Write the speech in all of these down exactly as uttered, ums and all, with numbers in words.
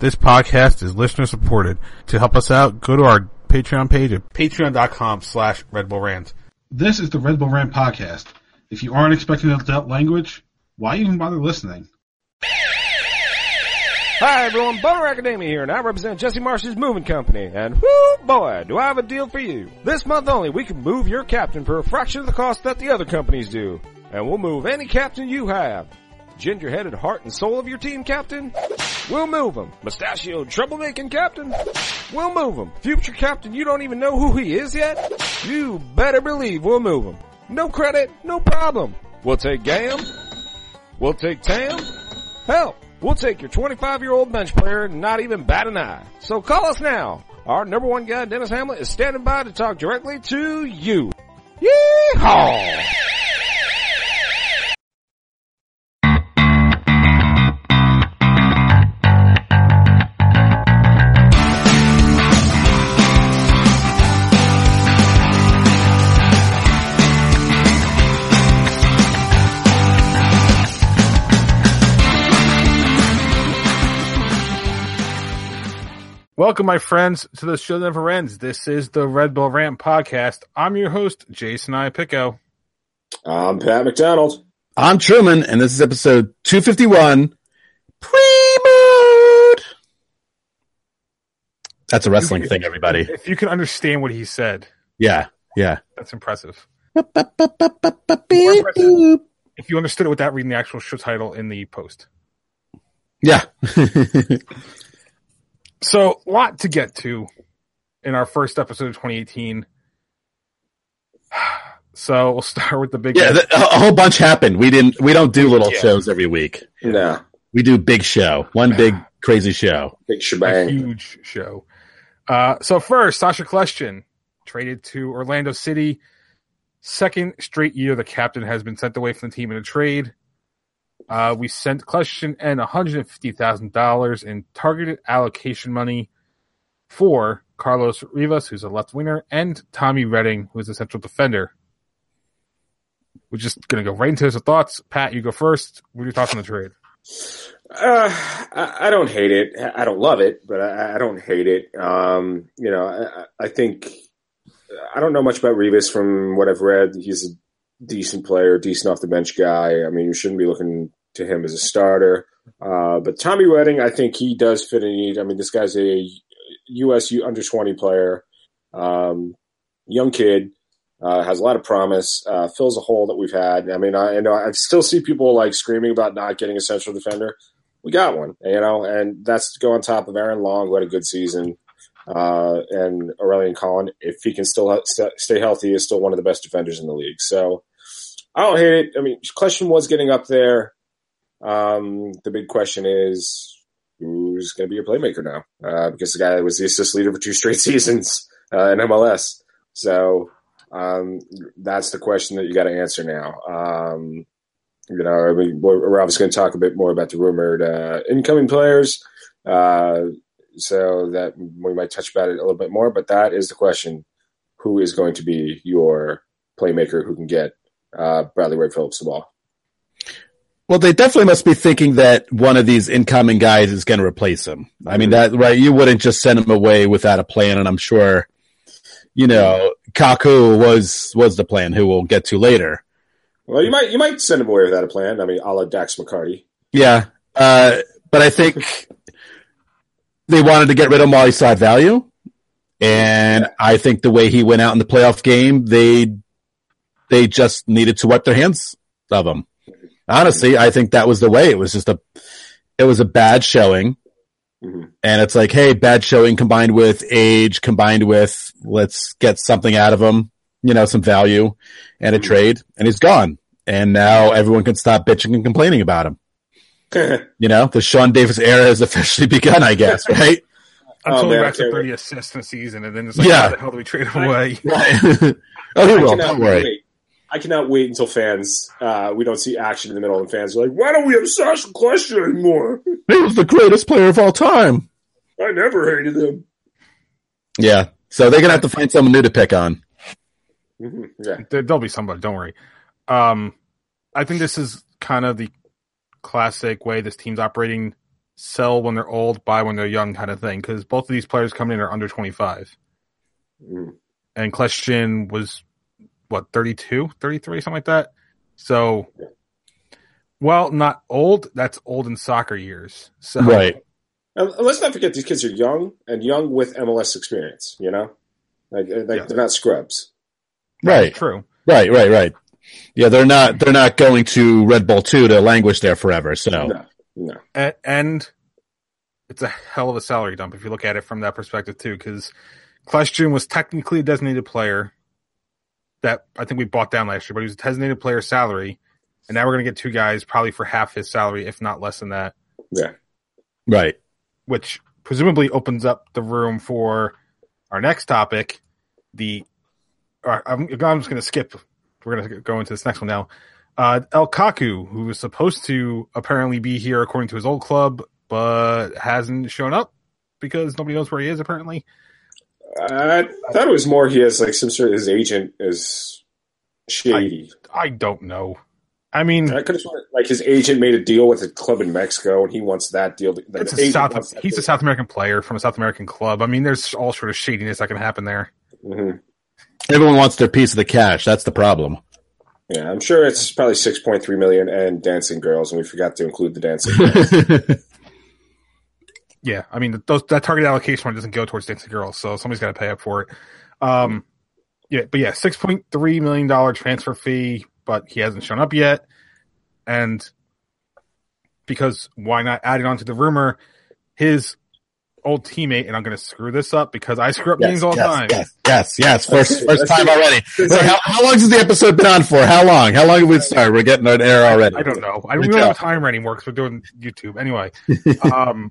This podcast is listener supported. To help us out, go to our Patreon page at patreon.com slash Red Bull Rant. This is the Red Bull Rant podcast. If you aren't expecting adult language, why even bother listening? Hi everyone, Boner Academia here, and I represent Jesse Marsh's Moving Company, and whoo boy, do I have a deal for you. This month only, we can move your captain for a fraction of the cost that the other companies do, and we'll move any captain you have. Ginger-headed heart and soul of your team captain? We'll move him. Mustachioed troublemaking captain? We'll move him. Future captain you don't even know who he is yet? You better believe we'll move him. No credit, no problem. We'll take Gam. We'll take Tam. Hell, we'll take your twenty-five-year-old bench player and not even bat an eye. So call us now. Our number one guy, Dennis Hamlet, is standing by to talk directly to you. Yeehaw! Welcome, my friends, to the show that never ends. This is the Red Bull Rant Podcast. I'm your host, Jason I. Picco. I'm Pat McDonald. I'm Truman, and this is episode two fifty-one, Pre-Mood. That's a wrestling if, thing, everybody. If you can understand what he said. Yeah, yeah. That's impressive. Boop, boop, boop, boop, boop, boop, impressive if you understood it without reading the actual show title in the post. Yeah. So, a lot to get to in our first episode of twenty eighteen. So, we'll start with the big... Yeah, the, a whole bunch happened. We didn't. We don't do little yeah. shows every week. No. We do big show. One big, crazy show. Big shebang. A huge show. Uh, so, first, Sacha Kljestan traded to Orlando City. Second straight year, the captain has been sent away from the team in a trade. Uh, we sent Kljestan and one hundred fifty thousand dollars in targeted allocation money for Carlos Rivas, who's a left winger, and Tommy Redding, who is a central defender. We're just going to go right into some thoughts. Pat, you go first. What are your thoughts on the trade? Uh, I, I don't hate it. I don't love it, but I, I don't hate it. Um, you know, I, I think I don't know much about Rivas from what I've read. He's a decent player, decent off the bench guy. I mean, you shouldn't be looking to him as a starter. Uh, but Tommy Redding, I think he does fit a need. I mean, this guy's a U S under twenty player, um, young kid, uh, has a lot of promise, uh, fills a hole that we've had. I mean, I, you know, I still see people like screaming about not getting a central defender. We got one, you know, and that's to go on top of Aaron Long, who had a good season, uh, and Aurelian Collin, if he can still st- stay healthy, is still one of the best defenders in the league. So I don't hate it. I mean, Kljestan was getting up there. Um, the big question is, who's going to be your playmaker now? Uh, because the guy was the assist leader for two straight seasons uh, in M L S. So um, that's the question that you got to answer now. Um, you know, I mean, we're obviously going to talk a bit more about the rumored uh, incoming players, uh, so that we might touch about it a little bit more. But that is the question: who is going to be your playmaker who can get Uh, Bradley Wright Phillips the ball? Well, they definitely must be thinking that one of these incoming guys is going to replace him. I mean, that right? You wouldn't just send him away without a plan, and I'm sure, you know, Kaku was was the plan, who we'll get to later. Well, you might you might send him away without a plan. I mean, a la Dax McCarty. Yeah, uh, but I think they wanted to get rid of him while he saw value, and I think the way he went out in the playoff game, they. They just needed to wipe their hands of him. Honestly, I think that was the way. It was just a, it was a bad showing. Mm-hmm. And it's like, hey, bad showing combined with age, combined with let's get something out of him, you know, some value and a mm-hmm. trade. And he's gone. And now everyone can stop bitching and complaining about him. You know, the Sean Davis era has officially begun, I guess, right? Until oh, man, we back to thirty assists in the season. And then it's like, yeah. How the hell do we trade him away? Right. Oh, he will. Don't worry. I cannot wait until fans, uh, we don't see action in the middle, and fans are like, why don't we have Sacha Kljestan anymore? He was the greatest player of all time. I never hated him. Yeah, so they're going to have to find someone new to pick on. Mm-hmm. Yeah, there, There'll be somebody, don't worry. Um, I think this is kind of the classic way this team's operating sell when they're old, buy when they're young kind of thing, because both of these players coming in are under twenty-five. Mm. And Kljestan was, what, thirty-two, thirty-three, something like that? So, well, not old. That's old in soccer years. So. Right. And let's not forget these kids are young and young with M L S experience, you know? Like, like yeah. They're not scrubs. Right. That's true. Right, right, right. Yeah, they're not they're not going to Red Bull two to languish there forever. So no, no. And, and it's a hell of a salary dump if you look at it from that perspective too, because Kljestan was technically a designated player that I think we bought down last year, but he was a designated player salary, and now we're going to get two guys probably for half his salary, if not less than that. Yeah, right. Which presumably opens up the room for our next topic. The or I'm, I'm just going to skip. We're going to go into this next one now. Uh, El Kaku, who was supposed to apparently be here according to his old club, but hasn't shown up because nobody knows where he is apparently. I thought it was more he has like some sort of his agent is shady. I, I don't know. I mean, I could have sworn like his agent made a deal with a club in Mexico, and he wants that deal. To, like, it's a South, that he's deal. a South American player from a South American club. I mean, there's all sort of shadiness that can happen there. Mm-hmm. Everyone wants their piece of the cash. That's the problem. Yeah, I'm sure it's probably six point three million dollars and dancing girls, and we forgot to include the dancing girls. Yeah, I mean, those, that target allocation one doesn't go towards dancing girls, so somebody's got to pay up for it. Um, yeah, but yeah, six point three million dollars transfer fee, but he hasn't shown up yet. And because why not add it on to the rumor, his old teammate, and I'm going to screw this up because I screw up yes, names all the yes, time. Yes, yes, yes. First, first time already. Wait, how, how long has the episode been on for? How long? How long have we started? We're getting on air already. I don't know. I don't really have time anymore because we're doing YouTube. Anyway, um,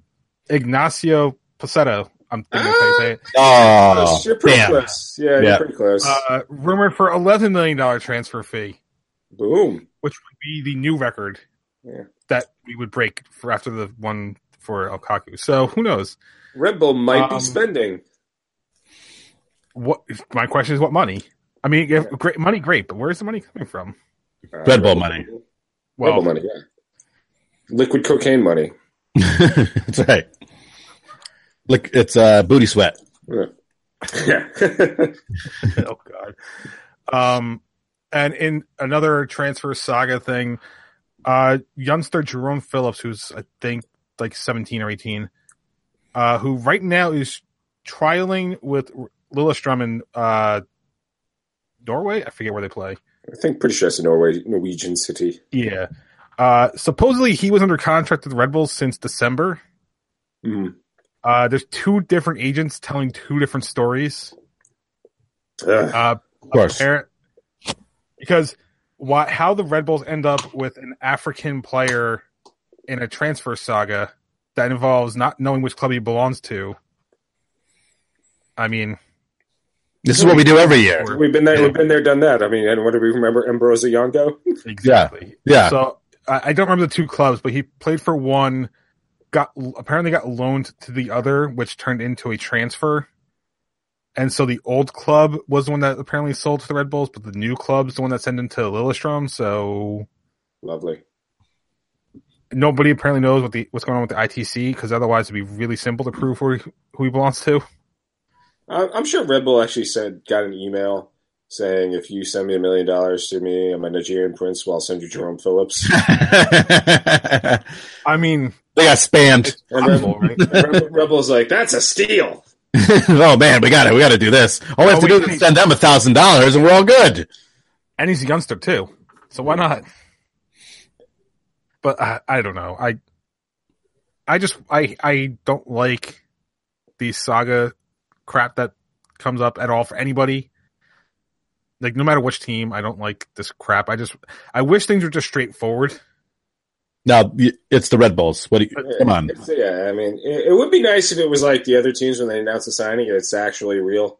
Ignacio Pacetto. I'm thinking that's how you say it. Oh, you're pretty damn. close. Yeah, yeah, you're pretty close. Uh, rumored for eleven million dollars transfer fee. Boom. Which would be the new record yeah. that we would break for after the one for El Kaku. So who knows? Red Bull might um, be spending. What my question is, what money? I mean, yeah. great money, great, but where is the money coming from? Uh, Red, Red Bull, Bull money. Well, Red Bull money, yeah. Liquid cocaine money. That's right. Look, it's uh, booty sweat. Yeah. yeah. Oh God. Um, and in another transfer saga thing, uh, youngster Jerome Phillips, who's I think like seventeen or eighteen. Uh, who right now is trialing with Lillestrøm in uh, Norway? I forget where they play. I think pretty sure it's a Norway, Norwegian city. Yeah. Uh, supposedly he was under contract with Red Bull since December. Mm-hmm. Uh, there's two different agents telling two different stories. Uh, uh, of course. Apparent, because why, how the Red Bulls end up with an African player in a transfer saga that involves not knowing which club he belongs to. I mean, this is what we do every year. We've been there, yeah. we've been there, done that. I mean, and what do we remember? Ambrosio Yango? Exactly. Yeah. yeah. So I don't remember the two clubs, but he played for one, got apparently got loaned to the other, which turned into a transfer. And so the old club was the one that apparently sold to the Red Bulls, but the new club's the one that sent him to Lillestrøm. So lovely. Nobody apparently knows what the what's going on with the I T C, because otherwise it'd be really simple to prove who he, who he belongs to. I'm sure Red Bull actually said got an email saying, if you send me a million dollars to me, I'm a Nigerian prince, well, I'll send you Jerome Phillips. I mean, they got spammed. Red Bull, right? Red Bull's like, that's a steal. Oh man, we got it. We got to do this. All we have oh, to we do is send them a thousand dollars, and we're all good. And he's a youngster too, so why not? But I, I don't know. I I just I I don't like the saga crap that comes up at all for anybody. Like no matter which team, I don't like this crap. I just I wish things were just straightforward. Now it's the Red Bulls. What do you, come on? It's, yeah, I mean, it, it would be nice if it was like the other teams when they announce the signing and it's actually real,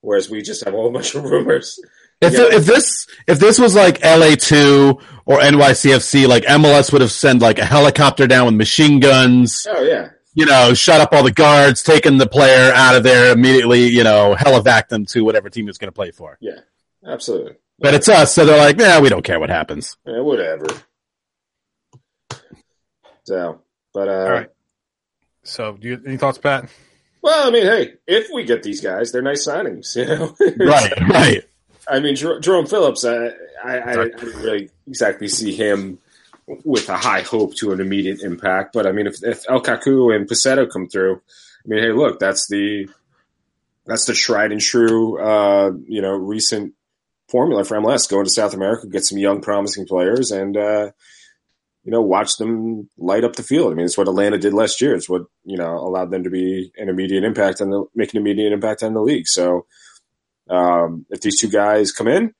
whereas we just have a whole bunch of rumors. If, yeah. if this if this was like L A two or N Y C F C, like M L S would have sent like a helicopter down with machine guns. Oh yeah, you know, shot up all the guards, taken the player out of there immediately. You know, helivac them to whatever team it's going to play for. Yeah, absolutely. But yeah. It's us, so they're like, nah, we don't care what happens. Yeah, whatever. So, but uh, all right. So, do you any thoughts, Pat? Well, I mean, hey, if we get these guys, they're nice signings, you know. Right, right. I mean, Jer- Jerome Phillips, I, I, I, I didn't really exactly see him with a high hope to an immediate impact. But I mean, if, if El Kaku and Pacetto come through, I mean, hey, look, that's the that's the tried and true, uh, you know, recent formula for M L S. Go into South America, get some young, promising players, and uh, you know, watch them light up the field. I mean, it's what Atlanta did last year. It's what, you know, allowed them to be an immediate impact on the make an immediate impact on the league. So, um, if these two guys come in,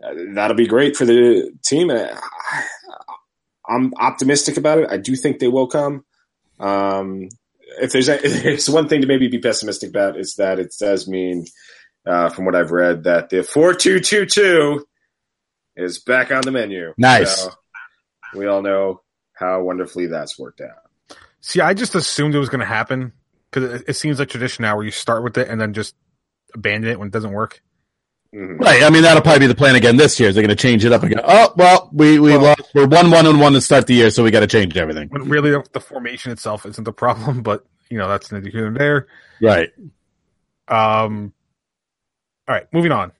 that'll be great for the team. I'm optimistic about it. I do think they will come. Um, if there's, a, it's one thing to maybe be pessimistic about is that it does mean, uh, from what I've read, that the four two two two is back on the menu. Nice. So we all know how wonderfully that's worked out. See, I just assumed it was going to happen because it, it seems like tradition now where you start with it and then just abandon it when it doesn't work. Mm-hmm. Right, I mean, that'll probably be the plan again this year. Is they're going to change it up again. Oh, well, we, we well, lost. We're one one and one to start the year, so we got to change everything. But really, the formation itself isn't the problem, but, you know, that's neither here nor there. Right. Um. All right, moving on.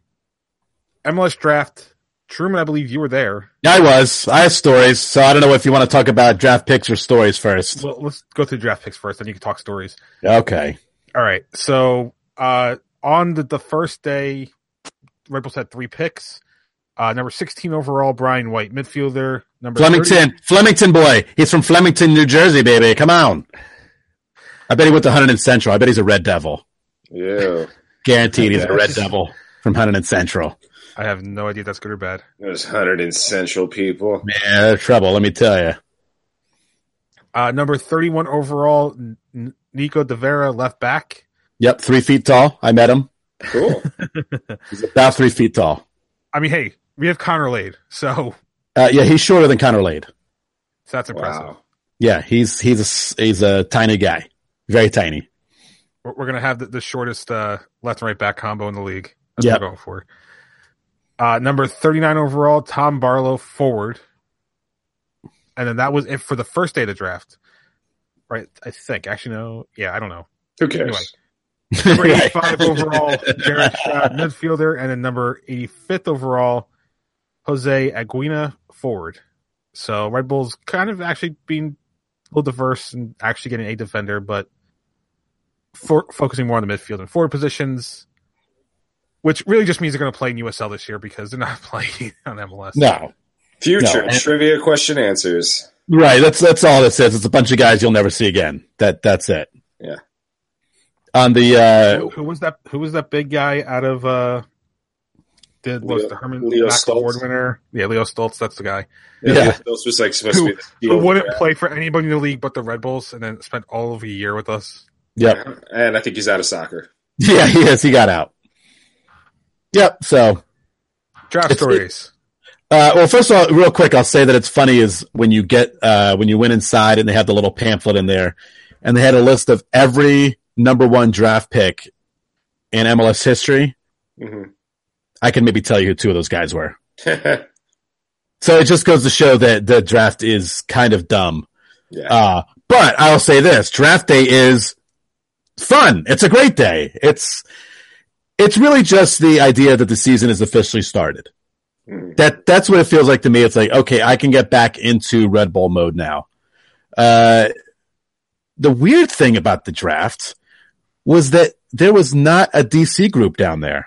M L S draft. Truman, I believe you were there. Yeah, I was. I have stories, so I don't know if you want to talk about draft picks or stories first. Well, let's go through draft picks first, then you can talk stories. Okay. All right, so uh, on the, the first day, Red Bulls had three picks. Uh, number sixteen overall, Brian White, midfielder. Number Flemington, thirty Flemington boy. He's from Flemington, New Jersey, baby. Come on. I bet he went to Huntington Central. I bet he's a Red Devil. Yeah. Guaranteed he's a Red Devil from Huntington Central. I have no idea if that's good or bad. Those Huntington Central people. Man, they're trouble, let me tell you. Uh, number thirty-one overall, N- Nico De Vera, left back. Yep, three feet tall. I met him. Cool. He's about three feet tall. I mean, hey, we have Connor Lade, so uh, yeah, he's shorter than Connor Lade. So that's impressive. Wow. Yeah, he's he's a, he's a tiny guy, very tiny. We're gonna have the, the shortest uh, left and right back combo in the league. That's yep. what we're going for. Uh, number thirty-nine overall, Tom Barlow, forward, and then that was it for the first day of the draft. Right, I think. Actually, no. Yeah, I don't know. Who cares? Anyway. Number eighty-five overall, Jared Stroud, midfielder, and then number eighty-fifth overall, Jose Aguina, forward. So Red Bull's kind of actually being a little diverse and actually getting a defender, but for, focusing more on the midfield and forward positions, which really just means they're going to play in U S L this year because they're not playing on M L S. No. Future no. trivia question answers. Right. That's that's all it says. It's a bunch of guys you'll never see again. That That's it. Yeah. On the uh, who, who was that? Who was that big guy out of uh, did Leo, was the Herman Leo Max Award winner? Yeah, Leo Stoltz. That's the guy. Yeah, yeah. Leo Stoltz was like supposed who, to be the who wouldn't guy. play for anybody in the league but the Red Bulls, and then spent all of a year with us. Yep. Yeah, and I think he's out of soccer. Yeah, he is. He got out. Yep. So draft stories. Uh, well, first of all, real quick, I'll say that it's funny is when you get uh, when you went inside and they had the little pamphlet in there, and they had a list of every number one draft pick in M L S history. Mm-hmm. I can maybe tell you who two of those guys were. So it just goes to show that the draft is kind of dumb. Yeah. Uh, but I'll say this, draft day is fun. It's a great day. It's, it's really just the idea that the season is officially started. Mm-hmm. That, that's what it feels like to me. It's like, okay, I can get back into Red Bull mode now. Uh, the weird thing about the draft was that there was not a D C group down there.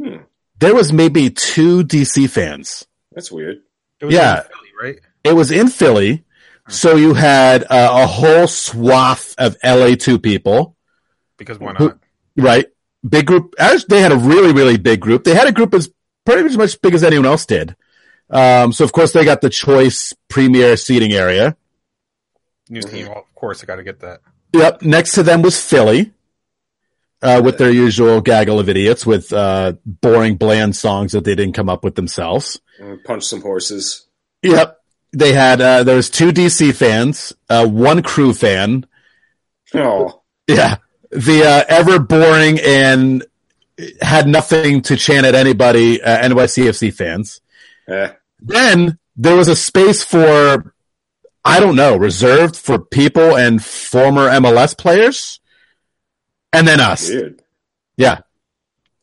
Hmm. There was maybe two D C fans. That's weird. It was yeah. in Philly, right? It was in Philly. So you had uh, a whole swath of L A two people. Because why not? Who, right. Big group. They had a really, really big group. They had a group as pretty much as big as anyone else did. Um, so, of course, they got the choice premier seating area. New team, well, of course, I got to get that. Yep. Next to them was Philly, uh, with their usual gaggle of idiots with uh, boring, bland songs that they didn't come up with themselves. Punch some horses. Yep. They had uh, there was two D C fans, uh, one crew fan. Oh, yeah. The uh, ever boring and had nothing to chant at anybody. Uh, N Y C F C fans. Eh. Then there was a space for I don't know, reserved for people and former M L S players, and then us. Weird. Yeah.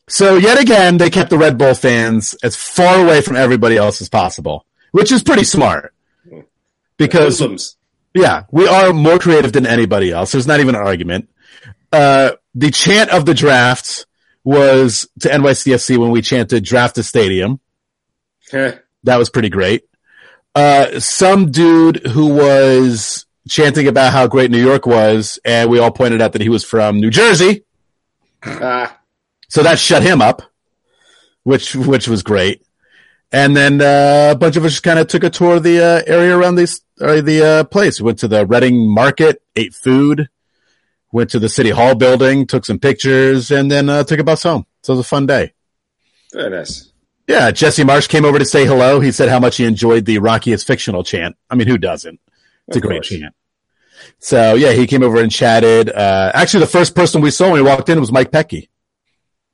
So yet again, they kept the Red Bull fans as far away from everybody else as possible, which is pretty smart. Because, yeah, we are more creative than anybody else. There's not even an argument. Uh, the chant of the draft was to N Y C F C when we chanted draft a stadium. That was pretty great. Uh, some dude who was chanting about how great New York was, and we all pointed out that he was from New Jersey. Ah. So that shut him up, which which was great. And then uh, a bunch of us just kind of took a tour of the uh, area around these, uh, the uh, place. We went to the Reading Market, ate food, went to the City Hall building, took some pictures, and then uh, took a bus home. So it was a fun day. Very nice. Yeah, Jesse Marsh came over to say hello. He said how much he enjoyed the Rocky is fictional chant. I mean, who doesn't? It's of a great course. Chant. So, yeah, he came over and chatted. Uh, actually, the first person we saw when we walked in was Mike Pecky.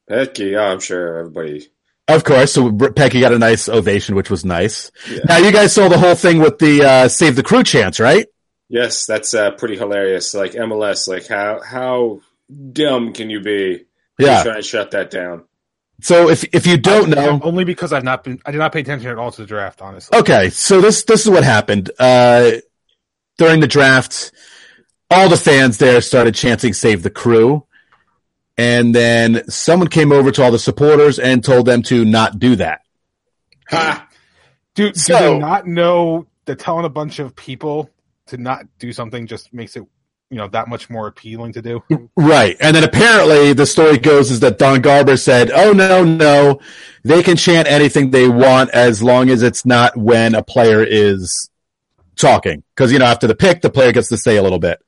Pecky, oh, I'm sure everybody... Of course. So Pecky got a nice ovation, which was nice. Yeah. Now, you guys saw the whole thing with the uh, Save the Crew chants, right? Yes, that's uh, pretty hilarious. Like, M L S, like, how how dumb can you be yeah. trying to shut that down? So if if you don't I, know... Only because I've not been, I did not pay attention at all to the draft, honestly. Okay, so this this is what happened. Uh, during the draft, all the fans there started chanting Save the Crew. And then someone came over to all the supporters and told them to not do that. Ha! Do, so, do they not know that telling a bunch of people to not do something just makes it, you know, that much more appealing to do? Right. And then apparently the story goes is that Don Garber said, oh, no, no, they can chant anything they want as long as it's not when a player is talking. Because, you know, after the pick, the player gets to say a little bit.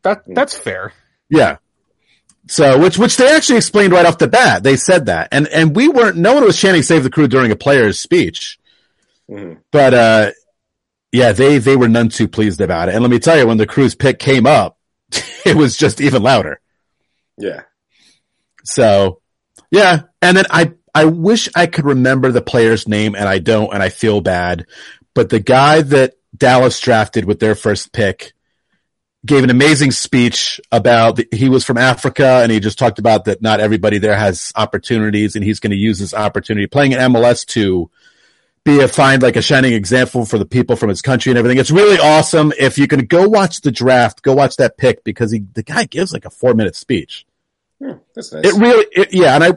That That's fair. Yeah. So, which, which they actually explained right off the bat. They said that. And, and we weren't, no one was chanting Save the Crew during a player's speech. Mm-hmm. But, uh, yeah, they, they were none too pleased about it. And let me tell you, when the Crew's pick came up, it was just even louder. Yeah. So, yeah. And then I, I wish I could remember the player's name, and I don't, and I feel bad. But the guy that Dallas drafted with their first pick gave an amazing speech about the, he was from Africa, and he just talked about that not everybody there has opportunities, and he's going to use this opportunity playing in M L S to be a find like a shining example for the people from his country and everything. It's really awesome. If you can go watch the draft, go watch that pick, because he, the guy gives like a four minute speech. Yeah, that's nice. It really, it, yeah. And I,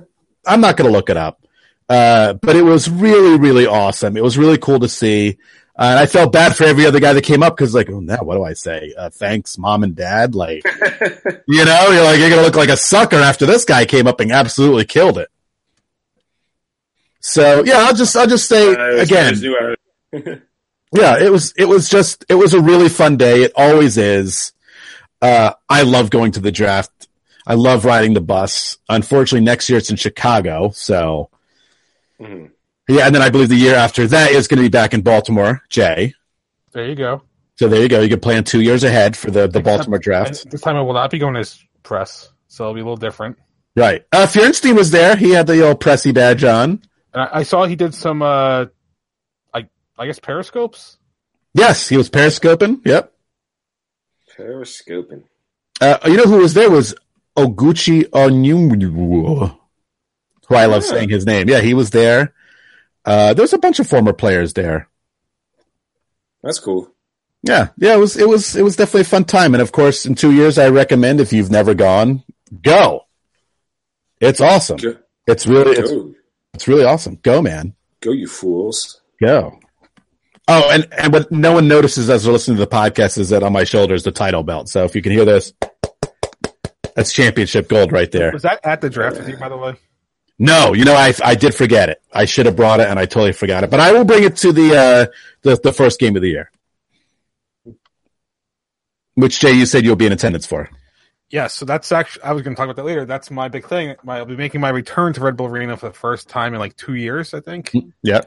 I'm not going to look it up. Uh, but it was really, really awesome. It was really cool to see. Uh, and I felt bad for every other guy that came up, because, like, oh, now what do I say? Uh, thanks, Mom and Dad. Like, you know, you're like, you're going to look like a sucker after this guy came up and absolutely killed it. So, yeah, I'll just, I'll just say uh, again. yeah, it was, it was just, it was a really fun day. It always is. Uh, I love going to the draft. I love riding the bus. Unfortunately, next year it's in Chicago. So, mm-hmm. Yeah, and then I believe the year after that is going to be back in Baltimore, Jay. There you go. So there you go. You can plan two years ahead for the, the Baltimore draft. This time I will not be going as press, so it'll be a little different. Right. Uh, Fierenstein was there. He had the old pressy badge on. And I, I saw he did some, uh, I I guess, periscopes? Yes, he was periscoping. Yep. Periscoping. Uh, you know who was there was Oguchi Onyewu, who I love yeah. saying his name. Yeah, he was there. Uh, there was a bunch of former players there. That's cool. Yeah, yeah, it was, it was, it was definitely a fun time. And of course, in two years, I recommend if you've never gone, go. It's awesome. Go. It's really, it's, it's really awesome. Go, man. Go, you fools. Go. Oh, and, and what no one notices as they're listening to the podcast is that on my shoulder is the title belt. So if you can hear this, that's championship gold right there. Was that at the draft with you, by the way? No, you know, I, I did forget it. I should have brought it, and I totally forgot it. But I will bring it to the uh, the, the first game of the year, which, Jay, you said you'll be in attendance for. Yeah, so that's actually – I was going to talk about that later. That's my big thing. I'll be making my return to Red Bull Arena for the first time in like two years, I think. Yeah.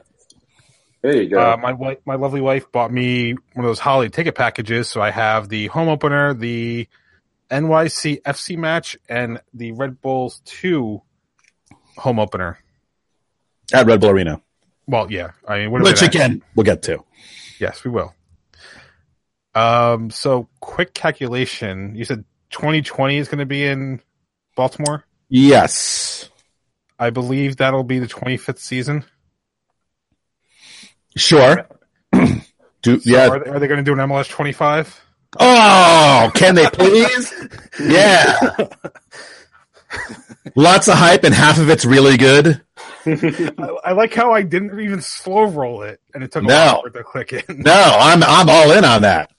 There you go. Uh, my, wife, my lovely wife bought me one of those holiday ticket packages, so I have the home opener, the N Y C F C match, and the Red Bulls two home opener at Red Bull Arena. Well, yeah, I mean, what which again we'll get to. Yes, we will. Um, so quick calculation. You said twenty twenty is going to be in Baltimore? Yes. I believe that'll be the twenty-fifth season. Sure. do, so yeah. Are they, are they going to do an M L S twenty-five? Oh, can they please? Yeah. Lots of hype and half of it's really good. I, I like how I didn't even slow roll it, and it took a no. while for it to click in. No, I'm I'm all in on that.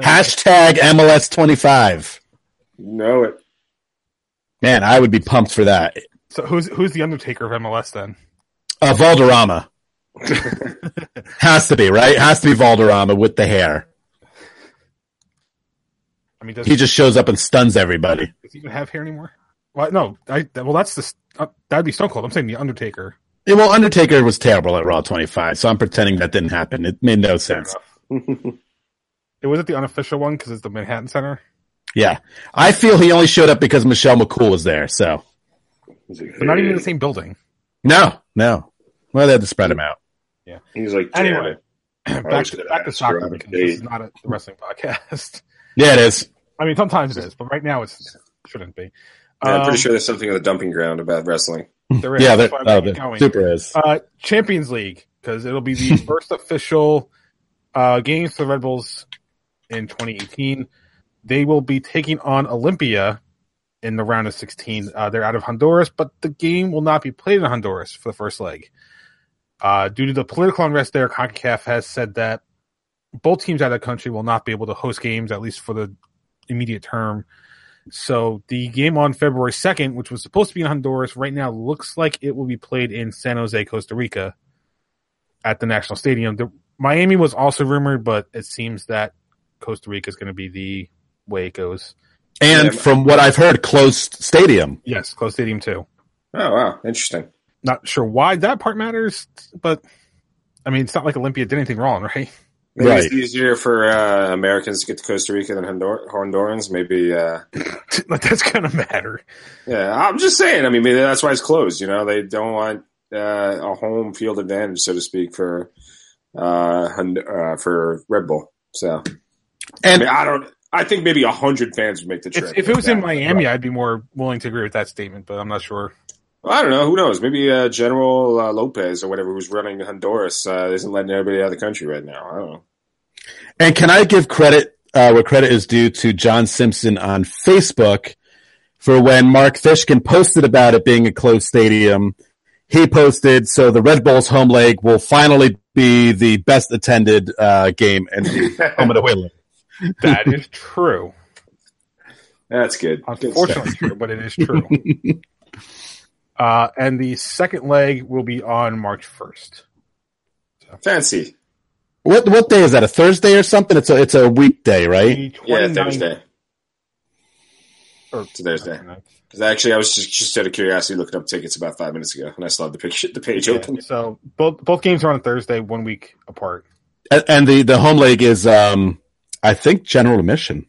Hashtag M L S twenty-five. Know it, man. I would be pumped for that. So who's who's the Undertaker of M L S then? Uh, Valderrama. Has to be, right? Has to be Valderrama with the hair. I mean, does he, he just shows up and stuns everybody? Does he even have hair anymore? Well, no. I well, that's the uh, that'd be Stone Cold. I'm saying the Undertaker. Yeah, well, Undertaker was terrible at Raw twenty-five, so I'm pretending that didn't happen. It made no sense. It was at the unofficial one because it's the Manhattan Center. Yeah, I feel he only showed up because Michelle McCool was there. So they're not even in the same building. No, no. Well, they had to spread him out. Yeah, he's like anyway. back to back to soccer because this is not a wrestling podcast. Yeah, it is. I mean, sometimes it is, but right now it shouldn't be. Yeah, I'm pretty um, sure there's something on the dumping ground about wrestling. There is. Yeah, there, oh, there super is. Uh, Champions League, because it'll be the first official uh, games for the Red Bulls in twenty eighteen. They will be taking on Olympia in the round of sixteen. Uh, they're out of Honduras, but the game will not be played in Honduras for the first leg. Uh, due to the political unrest there, CONCACAF has said that both teams out of the country will not be able to host games, at least for the immediate term. So the game on February second, which was supposed to be in Honduras, right now looks like it will be played in San Jose, Costa Rica at the National Stadium. The, Miami was also rumored, but it seems that Costa Rica is going to be the way it goes. And yeah, from what I've heard, closed stadium. Yes, closed stadium too. Oh, wow. Interesting. Not sure why that part matters, but, I mean, it's not like Olympia did anything wrong, right? Maybe right. It's easier for uh, Americans to get to Costa Rica than Hondor- Hondurans. Maybe uh... that's going to matter. Yeah, I'm just saying. I mean, maybe that's why it's closed. You know, they don't want uh, a home field advantage, so to speak, for uh, Hond- uh, for Red Bull. So, and I, mean, I don't. I think maybe a hundred fans would make the trip. If, if it was in Miami, I'd be more willing to agree with that statement, but I'm not sure. I don't know. Who knows? Maybe uh, General uh, Lopez or whatever who's running Honduras uh, isn't letting everybody out of the country right now. I don't know. And can I give credit uh, where credit is due to John Simpson on Facebook for when Mark Fishkin posted about it being a closed stadium? He posted, so the Red Bulls home leg will finally be the best attended uh, game in the home of the away league. That is true. That's good. Unfortunately true, but it is true. Uh, and the second leg will be on March first. So. Fancy. What what day is that? A Thursday or something? It's a it's a weekday, right? Yeah, Thursday. Or it's a Thursday. Actually, I was just, just out of curiosity looking up tickets about five minutes ago, and I saw the picture, the page yeah, open. So both both games are on Thursday, one week apart. And, and the, the home leg is, um, I think, general admission.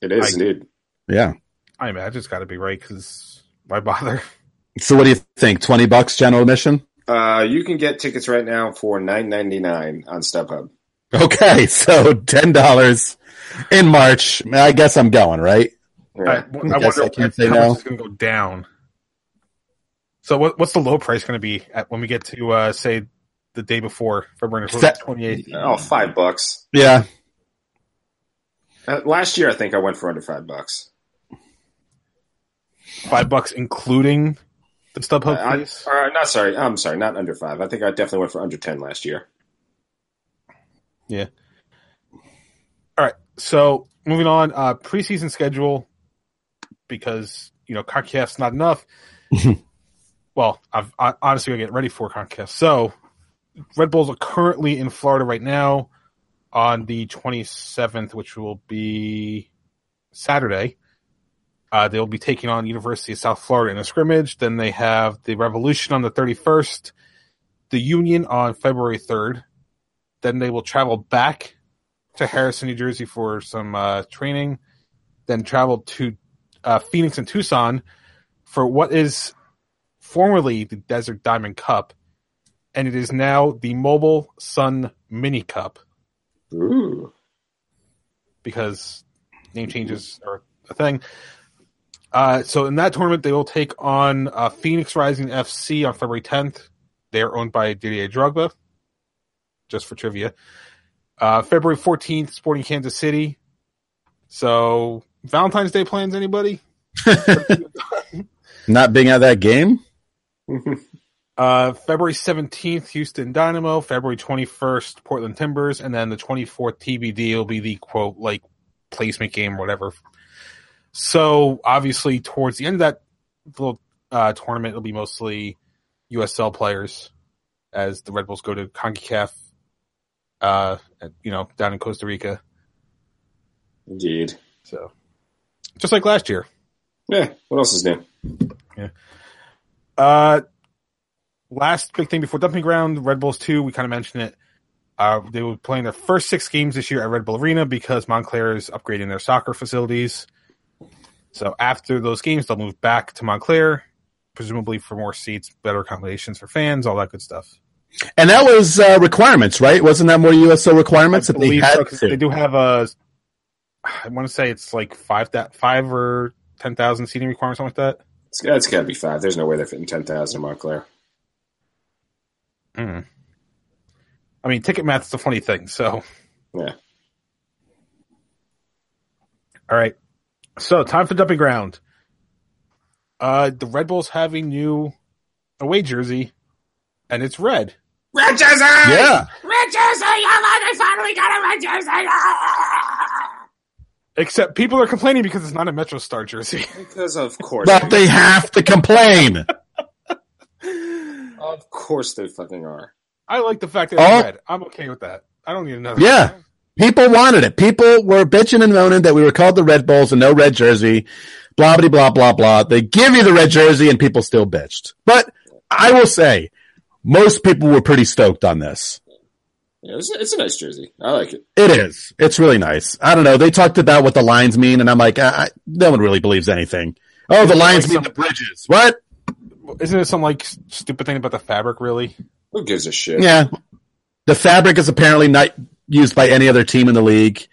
It is I, indeed. Yeah, I imagine it's got to be right because why bother? So what do you think? twenty bucks general admission? Uh, you can get tickets right now for nine ninety-nine on StubHub. Okay, so ten dollars in March. I guess I'm going, right? Yeah. I, I, I wonder I can't say how no. much it's going to go down. So what, what's the low price going to be at when we get to, uh, say, the day before, February twenty-eighth? Oh, five bucks. Yeah. Uh, last year, I think I went for under five bucks. Five bucks including... The StubHub uh, price? Uh, not sorry. I'm sorry. Not under five. I think I definitely went for under ten last year. Yeah. All right. So moving on, uh, preseason schedule because you know CONCACAF's not enough. Well, I've, I honestly gotta get ready for CONCACAF. So Red Bulls are currently in Florida right now on the twenty-seventh, which will be Saturday. Uh, they'll be taking on University of South Florida in a scrimmage. Then they have the Revolution on the thirty-first, the Union on February third. Then they will travel back to Harrison, New Jersey for some uh, training, then travel to uh, Phoenix and Tucson for what is formerly the Desert Diamond Cup, and it is now the Mobile Sun Mini Cup. Ooh. because name changes are a thing. Uh, so in that tournament, they will take on uh, Phoenix Rising F C on February tenth. They are owned by Didier Drogba, just for trivia. Uh, February fourteenth, Sporting Kansas City. So Valentine's Day plans, anybody? Not being at that game? uh, February seventeenth, Houston Dynamo. February twenty-first, Portland Timbers. And then the twenty-fourth, T B D, will be the, quote, like, placement game or whatever. So, obviously, towards the end of that little uh, tournament, it'll be mostly U S L players as the Red Bulls go to CONCACAF, uh, at, you know, down in Costa Rica. Indeed. So, just like last year. Yeah, what else is new? Yeah. Uh, last big thing before dumping ground, Red Bulls two, we kind of mentioned it. Uh, they were playing their first six games this year at Red Bull Arena because Montclair is upgrading their soccer facilities. So after those games, they'll move back to Montclair, presumably for more seats, better accommodations for fans, all that good stuff. And that was uh, requirements, right? Wasn't that more U S L requirements that they had? So, they do have a, I want to say it's like five that five or ten thousand seating requirements, something like that. It's, it's got to be five. There's no way they're fitting ten thousand in Montclair. Mm. I mean, ticket math's a funny thing. So yeah. All right. So, time for dumping ground. Uh, the Red Bulls have a new away jersey, and it's red. Red jersey! Yeah! Red jersey! I finally got a red jersey! Ah! Except people are complaining because it's not a MetroStar jersey. Because, of course. But they have to complain! Of course they fucking are. I like the fact that it's oh. red. I'm okay with that. I don't need another Yeah. One. People wanted it. People were bitching and moaning that we were called the Red Bulls and no red jersey, blah, blah, blah, blah, blah. They give you the red jersey and people still bitched. But I will say, most people were pretty stoked on this. Yeah, it's, it's a nice jersey. I like it. It is. It's really nice. I don't know. They talked about what the lines mean, and I'm like, I, I, no one really believes anything. Oh, isn't the lines like mean some, the bridges. What? Isn't it some, like, stupid thing about the fabric, really? Who gives a shit? Yeah. The fabric is apparently not used by any other team in the league.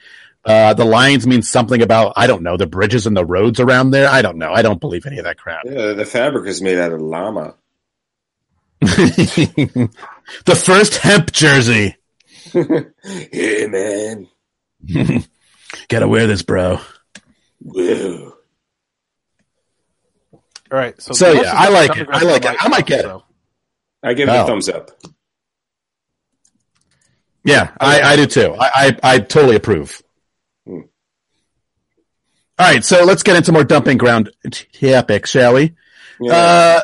Uh, the lines mean something about, I don't know, the bridges and the roads around there. I don't know. I don't believe any of that crap. Yeah, the fabric is made out of llama. The first hemp jersey. Hey, man. Gotta wear this, bro. Whoa. All right. So, so yeah, I like it. I like it. I might get it. I give it a thumbs up. Yeah, I, I do too. I, I, I totally approve. Hmm. All right, so let's get into more dumping ground topic, shall we? Yeah. Uh,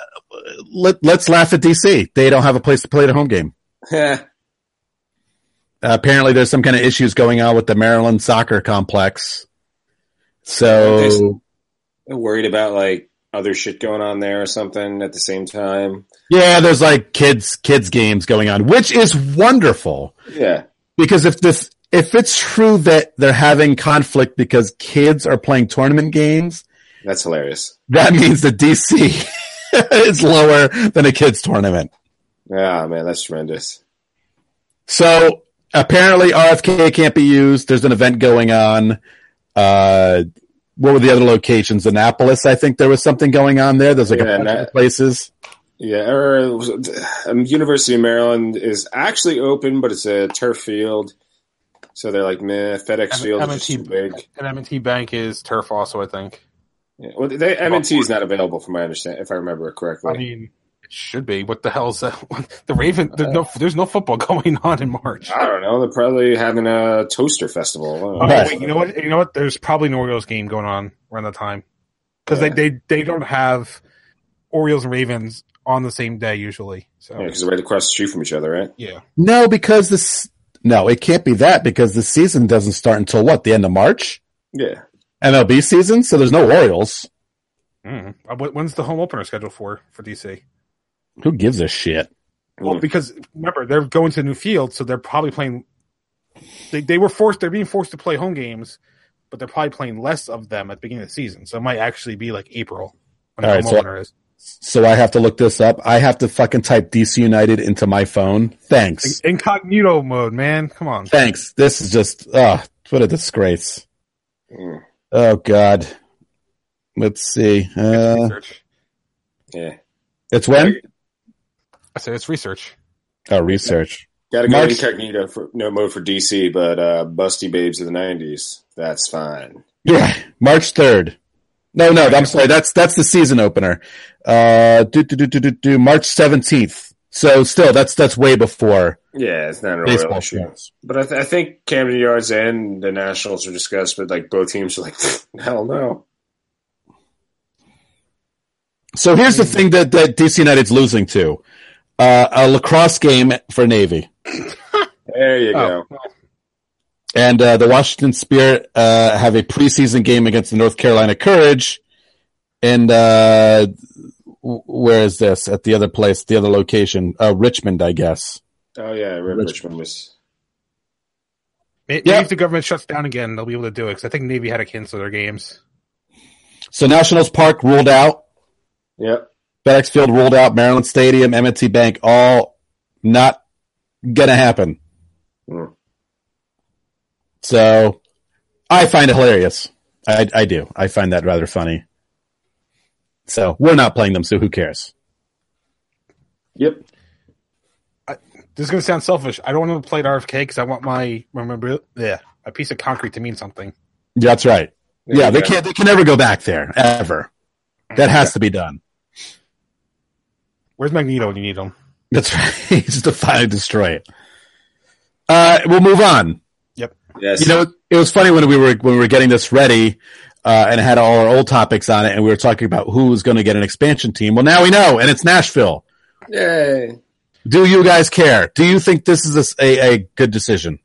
let, let's laugh at D C. They don't have a place to play the home game. uh, apparently there's some kind of issues going on with the Maryland soccer complex. So they're worried about, like, other shit going on there or something at the same time. Yeah, there's like kids kids games going on, which is wonderful. Yeah. Because if this if it's true that they're having conflict because kids are playing tournament games, that's hilarious. That means the D C is lower than a kids tournament. Yeah, man, that's tremendous. So, apparently R F K can't be used. There's an event going on. Uh What were the other locations? Annapolis, I think there was something going on there. There's like yeah, a bunch I, of places. Yeah, or, um, University of Maryland is actually open, but it's a turf field. So they're like, meh, FedEx M- Field M- is too big. And M and T Bank is turf also, I think. Yeah, well, they, M and T is not available, from my understanding, if I remember it correctly. I mean, it should be. What the hell is that? The Raven, there's no, there's no football going on in March. I don't know. They're probably having a toaster festival. Okay, wait, you know what? You know what? There's probably an Orioles game going on around that time because yeah. they, they, they don't have Orioles and Ravens on the same day usually. So because yeah, they're right across the street from each other, right? Yeah. No, because this. No, it can't be that because the season doesn't start until what? The end of March. Yeah. M L B season, so there's no Orioles. Mm. When's the home opener scheduled for for D C? Who gives a shit? Well, because remember they're going to a new field, so they're probably playing. They they were forced. They're being forced to play home games, but they're probably playing less of them at the beginning of the season. So it might actually be like April. When All right, home so, opener is. So I have to look this up. I have to fucking type D C United into my phone. Thanks. Incognito mode, man. Come on. Thanks. This is just ah, uh, what a disgrace. Mm. Oh, God. Let's see. Uh, it's yeah. It's when? I said it's research. Oh, research. Got to go Mark's- incognito for, no mode for D C, but uh, Busty Babes of the nineties. That's fine. Yeah, March third. No, no, I'm sorry. That's that's the season opener. Uh, do, do, do, do, do, March seventeenth. So still, that's that's way before. Yeah, it's not a real issue. But I, th- I think Camden Yards and the Nationals are discussed, but like both teams are like, hell no. So here's the thing that, that D C United's losing to. Uh, a lacrosse game for Navy. There you oh. go. And uh, the Washington Spirit uh, have a preseason game against the North Carolina Courage. And uh, where is this? At the other place, the other location. Uh, Richmond, I guess. Oh, yeah. I remember Richmond was... Maybe yeah. if the government shuts down again, they'll be able to do it. Because I think Navy had a cancel their games. So Nationals Park ruled out. Yep. FedEx Field ruled out. Maryland Stadium, M and T Bank, all not going to happen. Mm. So I find it hilarious. I, I do. I find that rather funny. So we're not playing them, so who cares? Yep. I, this is going to sound selfish. I don't want to play at R F K because I want my remember, yeah, a piece of concrete to mean something. That's right. There yeah, they can't. They can never go back there, ever. That has to be done. Where's Magneto when you need him? That's right. He's to finally destroy it. Uh, we'll move on. Yep. Yes. You know, it was funny when we were when we were getting this ready uh, and had all our old topics on it, and we were talking about who was going to get an expansion team. Well, now we know, and it's Nashville. Yay. Do you guys care? Do you think this is a, a good decision?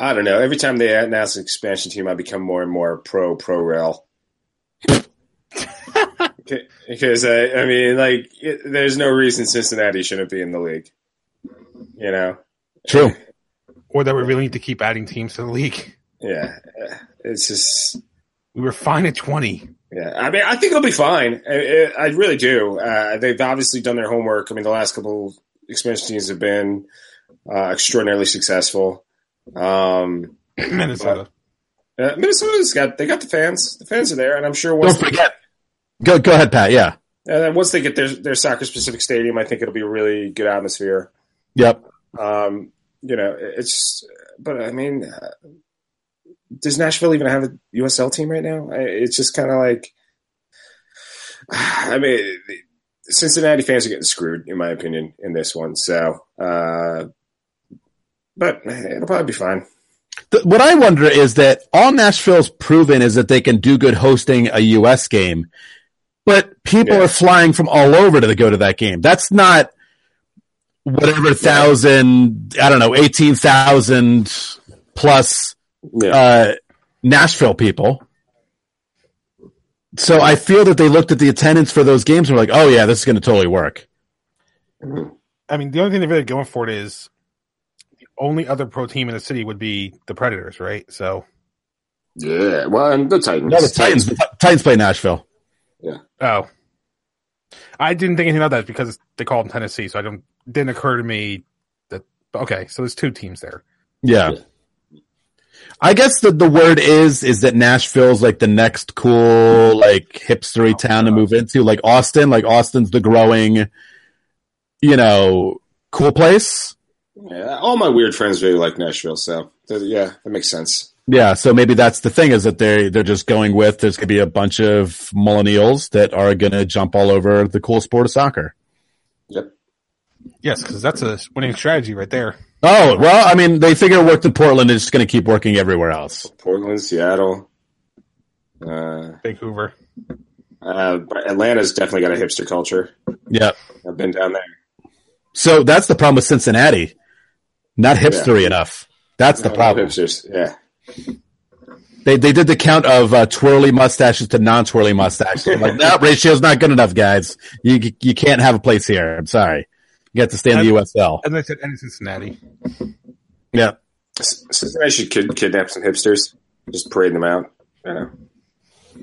I don't know. Every time they announce an expansion team, I become more and more pro pro rail. Because I, I mean, like, it, there's no reason Cincinnati shouldn't be in the league, you know. True, or that we really need to keep adding teams to the league. Yeah, it's just we were fine at twenty. Yeah, I mean, I think it'll be fine. I, I really do. Uh, they've obviously done their homework. I mean, the last couple expansion teams have been uh, extraordinarily successful. Um, Minnesota, but, uh, Minnesota's got they got the fans. The fans are there, and I'm sure once don't forget. Go go ahead, Pat, yeah. And then once they get their their soccer-specific stadium, I think it'll be a really good atmosphere. Yep. Um, you know, it's – but, I mean, uh, does Nashville even have a U S L team right now? I, it's just kind of like – I mean, Cincinnati fans are getting screwed, in my opinion, in this one. So, uh, but it'll probably be fine. The, what I wonder is that all Nashville's proven is that they can do good hosting a U S game. But people yeah. are flying from all over to go to that game. That's not whatever thousand, I don't know, eighteen thousand plus yeah. uh, Nashville people. So I feel that they looked at the attendance for those games and were like, oh, yeah, this is going to totally work. I mean, the only thing they're really going for it is the only other pro team in the city would be the Predators, right? So, yeah, well, and the Titans. No, the Titans, Titans. Titans play Nashville. Yeah. Oh, I didn't think anything about that because they called them Tennessee, so I don't didn't occur to me that okay. So there's two teams there. Yeah, yeah. I guess the the word is is that Nashville's like the next cool like hipstery oh, town to move into, like Austin. Like Austin's the growing, you know, cool place. Yeah, all my weird friends really like Nashville, so yeah, that makes sense. Yeah, so maybe that's the thing is that they're, they're just going with there's going to be a bunch of millennials that are going to jump all over the cool sport of soccer. Yep. Yes, because that's a winning strategy right there. Oh, well, I mean, they figure it worked in Portland. They're just going to keep working everywhere else. Portland, Seattle. Uh, Vancouver. Uh, Atlanta's definitely got a hipster culture. Yep. I've been down there. So that's the problem with Cincinnati. Not hipstery yeah. enough. That's no, the problem. No hipsters, yeah. They they did the count of uh, twirly mustaches to non-twirly mustaches. I'm like, that ratio's not good enough, guys. You you can't have a place here. I'm sorry. You got to stay in the U S L. And they said, and Cincinnati. Yeah. Cincinnati should kid, kidnap some hipsters. Just parade them out. I know.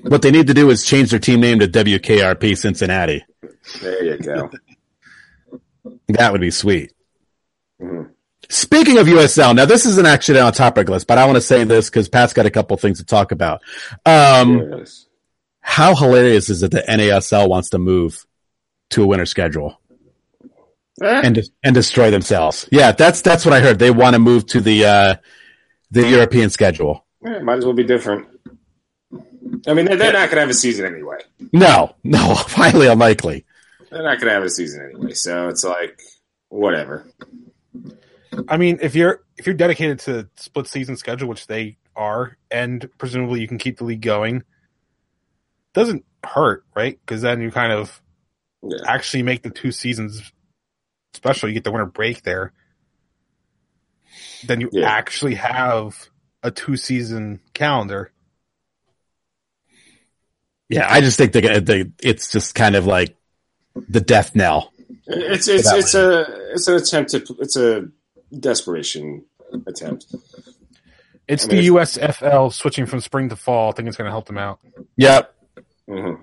What they need to do is change their team name to W K R P Cincinnati. There you go. That would be sweet. Mm-hmm. Speaking of U S L, now this is an actually on topic list, but I want to say this because Pat's got a couple things to talk about. Um, yes. How hilarious is it that N A S L wants to move to a winter schedule eh. and and destroy themselves? Yeah, that's that's what I heard. They want to move to the uh, the European schedule. Yeah, might as well be different. I mean, they're, they're not going to have a season anyway. No, no, highly unlikely. They're not going to have a season anyway, so it's like whatever. I mean, if you're if you're dedicated to split season schedule, which they are, and presumably you can keep the league going, doesn't hurt, right? Because then you kind of yeah. actually make the two seasons special. You get the winter break there. Then you yeah. actually have a two season calendar. Yeah, I just think they, they, it's just kind of like the death knell. It's it's it's one. a it's an attempt to it's a desperation attempt. It's I mean, the U S F L switching from spring to fall. I think it's going to help them out. Yep. Mm-hmm.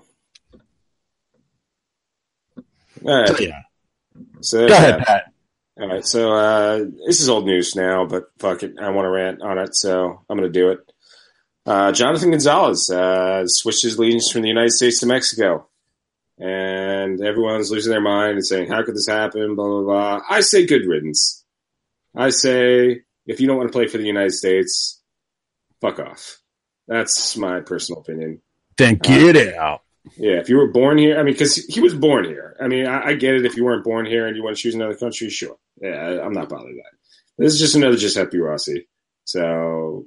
All right. Yeah. So go ahead, that. Pat. All right. So uh, this is old news now, but fuck it, I want to rant on it, so I'm going to do it. Uh, Jonathan Gonzalez uh, switched his allegiance from the United States to Mexico. And everyone's losing their mind and saying, how could this happen, blah, blah, blah. I say good riddance. I say, if you don't want to play for the United States, fuck off. That's my personal opinion. Then get it out. Yeah, if you were born here, I mean, because he was born here. I mean, I, I get it if you weren't born here and you want to choose another country, sure. Yeah, I, I'm not bothered by that. This is just another Giuseppe Rossi. So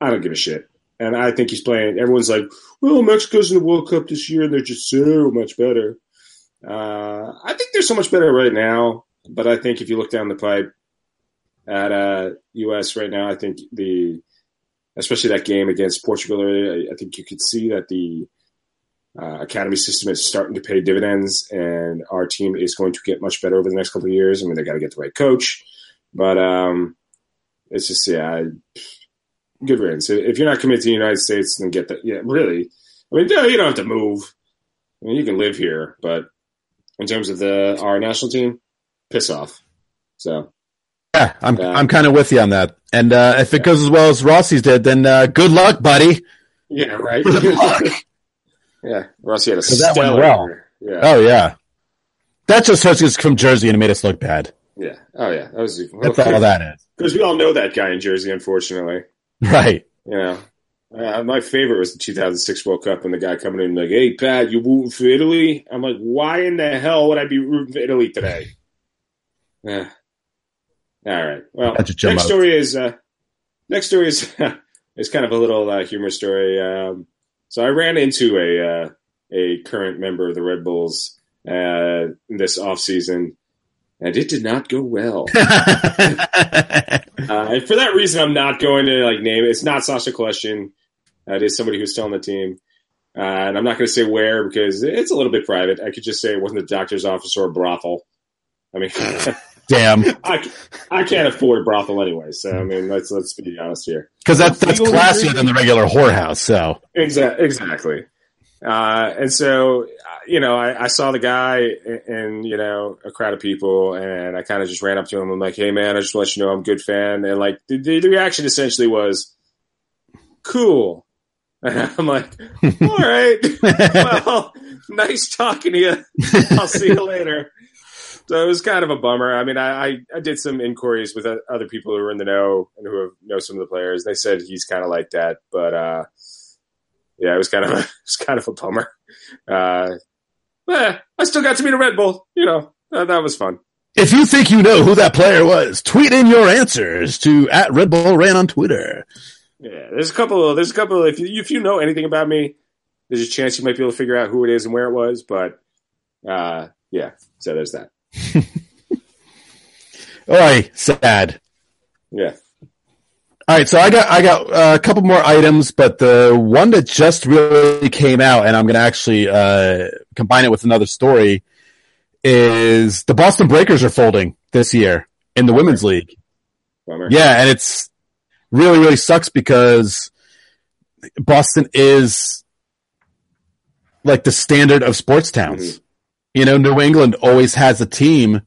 I don't give a shit. And I think he's playing. Everyone's like, well, Mexico's in the World Cup this year, and they're just so much better. Uh, I think they're so much better right now. But I think if you look down the pipe at uh, U S right now, I think the – especially that game against Portugal, I, I think you could see that the uh, academy system is starting to pay dividends, and our team is going to get much better over the next couple of years. I mean, they got to get the right coach. But um, it's just, yeah – good riddance. If you're not committed to the United States, then get that. Yeah, really. I mean, you don't have to move. I mean, you can live here, but in terms of the our national team, piss off. So, yeah, I'm uh, I'm kind of with you on that. And uh, if it yeah. goes as well as Rossi's did, then uh, good luck, buddy. Yeah, right. Good luck. Yeah, Rossi had a stellar. That went well. Yeah. Oh yeah, that just hurts us from Jersey and made us look bad. Yeah. Oh yeah, that was. Well, that's all that is. Because we all know that guy in Jersey, unfortunately. Right. Yeah. Uh, my favorite was the two thousand six World Cup when the guy coming in like, hey, Pat, you rooting for Italy? I'm like, why in the hell would I be rooting for Italy today? Uh, all right. Well, next story, is, uh, next story is is kind of a little uh, humorous story. Um, so I ran into a uh, a current member of the Red Bulls uh, this offseason. And it did not go well. uh, and for that reason, I'm not going to like name it. It's not Sacha Kljestan. Uh, it is somebody who's still on the team. Uh, and I'm not going to say where because it's a little bit private. I could just say it wasn't a doctor's office or a brothel. I mean, damn. I, I can't afford a brothel anyway. So, I mean, let's let's be honest here. Because that's, that's classier than the regular whorehouse. So Exa- Exactly. Uh, and so, you know, I, I saw the guy in, in, you know, a crowd of people and I kind of just ran up to him. I'm like, hey man, I just want you to know I'm a good fan. And like the, the reaction essentially was cool. And I'm like, all right, well, nice talking to you. I'll see you later. So it was kind of a bummer. I mean, I, I, I did some inquiries with other people who were in the know and who have, know some of the players. They said he's kind of like that, but, uh, yeah, it was kind of a, it was kind of a bummer. Uh, eh, I still got to meet a Red Bull. You know, uh, that was fun. If you think you know who that player was, tweet in your answers to at Red Bull Ran on Twitter. Yeah, there's a couple. There's a couple. If you, if you know anything about me, there's a chance you might be able to figure out who it is and where it was. But uh, yeah, so there's that. All right, sad. Yeah. All right, so I got I got uh, a couple more items, but the one that just really came out, and I'm going to actually uh, combine it with another story, is the Boston Breakers are folding this year in the Women's League. Bummer. Yeah, and it's really, really sucks because Boston is like the standard of sports towns. Mm-hmm. You know, New England always has a team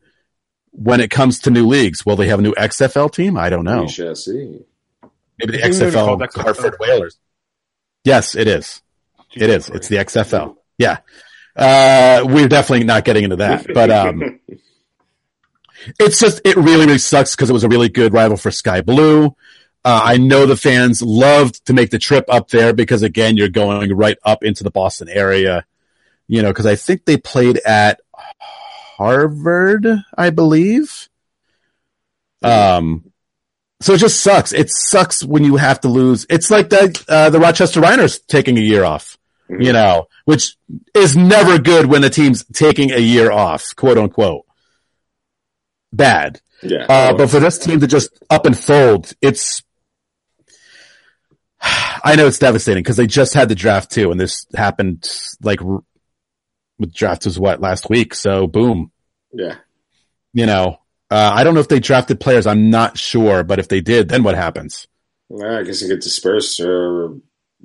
when it comes to new leagues, will they have a new X F L team? I don't know. We shall see. Maybe the X F L is Hartford Whalers. Yes, it is. It is. It's the X F L. Yeah. Uh, we're definitely not getting into that. But um, it's just, it really, really sucks because it was a really good rival for Sky Blue. Uh, I know the fans loved to make the trip up there because, again, you're going right up into the Boston area, you know, because I think they played at Harvard, I believe. Um, so it just sucks. It sucks when you have to lose. It's like the, uh, the Rochester Rhinos taking a year off, you know, which is never good when the team's taking a year off, quote unquote. Bad. Yeah. Uh, but for this team to just up and fold, it's, I know it's devastating because they just had the draft too, and this happened like with draft was what last week. So boom. Yeah. You know, uh, I don't know if they drafted players. I'm not sure, but if they did, then what happens? Well, I guess they get dispersed or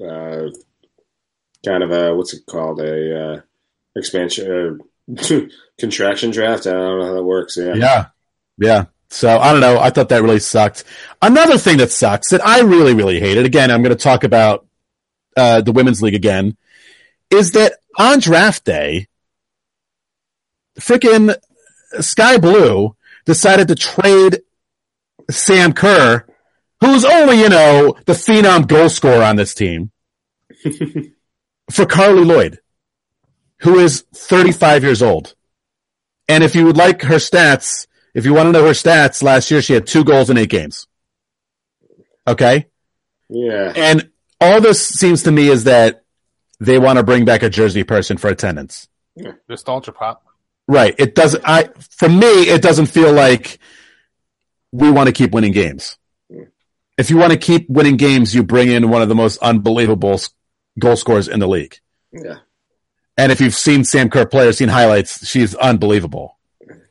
uh, kind of a, what's it called? A uh, expansion uh, contraction draft. I don't know how that works. Yeah. Yeah. Yeah. So I don't know. I thought that really sucked. Another thing that sucks that I really, really hated, again, I'm going to talk about uh, the Women's League again, is that on draft day, freaking Sky Blue decided to trade Sam Kerr, who's only, you know, the phenom goal scorer on this team, for Carly Lloyd, who is thirty-five years old. And if you would like her stats... If you want to know her stats, last year she had two goals in eight games. Okay? Yeah. And all this seems to me is that they want to bring back a Jersey person for attendance. Yeah. Nostalgia pop. Right. It doesn't I for me it doesn't feel like we want to keep winning games. Yeah. If you want to keep winning games, you bring in one of the most unbelievable goal scorers in the league. Yeah. And if you've seen Sam Kerr play or seen highlights, she's unbelievable.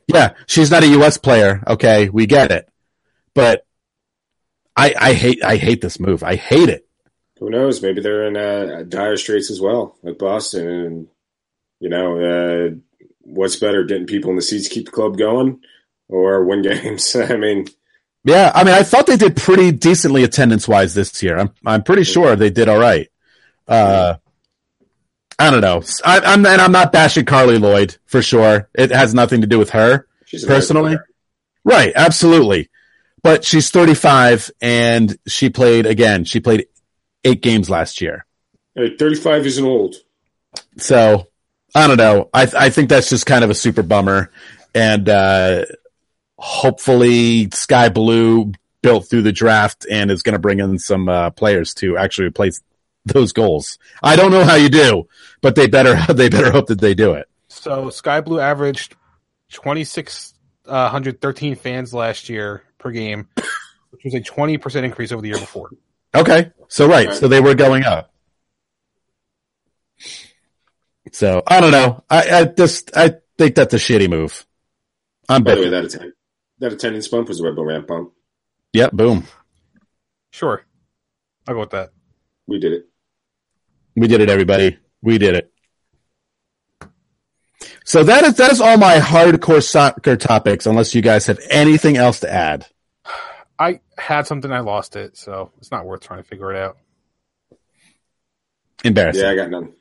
Yeah, she's not a U S player. Okay, we get it. But I, I hate I hate this move. I hate it. Who knows? Maybe they're in uh, dire straits as well, like Boston. And, you know, uh, what's better, getting people in the seats, keep the club going, or win games? I mean. Yeah, I mean, I thought they did pretty decently attendance-wise this year. I'm I'm pretty sure they did all right. Uh I don't know. I, I'm and I'm not bashing Carly Lloyd for sure. It has nothing to do with her she's personally, right? Absolutely, but she's thirty-five and she played again. She played eight games last year. Hey, thirty-five isn't old. So I don't know. I I think that's just kind of a super bummer, and uh, hopefully Sky Blue built through the draft and is going to bring in some uh, players to actually replace those goals. I don't know how you do, but they better they better hope that they do it. So Sky Blue averaged two thousand six hundred thirteen fans last year per game, which was a twenty percent increase over the year before. Okay, so right, so they were going up. So I don't know. I, I just I think that's a shitty move. I'm by the way, that attend- that attendance bump was a Red Bull ramp bump. Yep, boom. Sure, I'll go with that. We did it. We did it, everybody. We did it. So that is that is all my hardcore soccer topics, unless you guys have anything else to add. I had something. I lost it, so it's not worth trying to figure it out. Embarrassing. Yeah, I got nothing.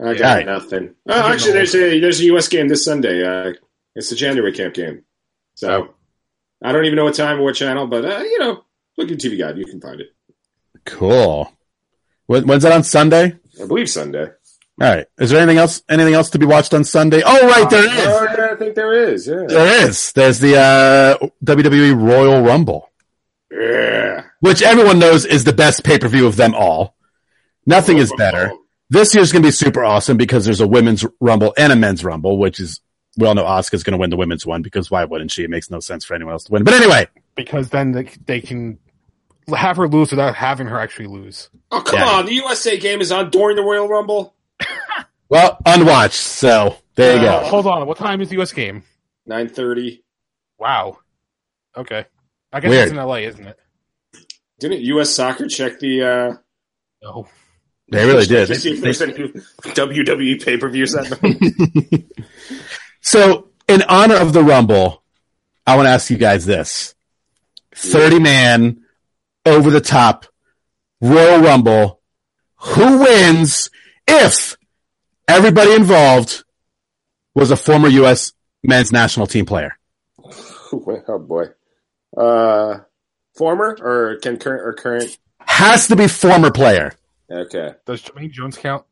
I got right. nothing. Oh, actually, there's a, there's a U S game this Sunday. Uh, it's the January camp game. So I don't even know what time or what channel, but, uh, you know, look at T V Guide. You can find it. Cool. When's that on Sunday? I believe Sunday. All right. Is there anything else? Anything else to be watched on Sunday? Oh, right, there is. Oh, yeah, I think there is. Yeah, there is. There's the uh, W W E Royal Rumble, yeah, which everyone knows is the best pay per view of them all. Nothing is better. This year's going to be super awesome because there's a women's rumble and a men's rumble, which is we all know Asuka's going to win the women's one because why wouldn't she? It makes no sense for anyone else to win. But anyway, because then they, they can. Have her lose without having her actually lose. Oh, come yeah. on. The U S A game is on during the Royal Rumble? Well, unwatched, so there you uh, go. Hold on. What time is the U S game? nine thirty. Wow. Okay. I guess Weird. It's in L A, isn't it? Didn't U S Soccer check the... Uh... No. They really did. Did you see if there's any W W E pay-per-views at them? So, in honor of the Rumble, I want to ask you guys this. thirty-man, over-the-top, Royal Rumble. Who wins if everybody involved was a former U S men's national team player? Oh, boy. Uh, former or can current or current? Has to be former player. Okay. Does Jermaine Jones count?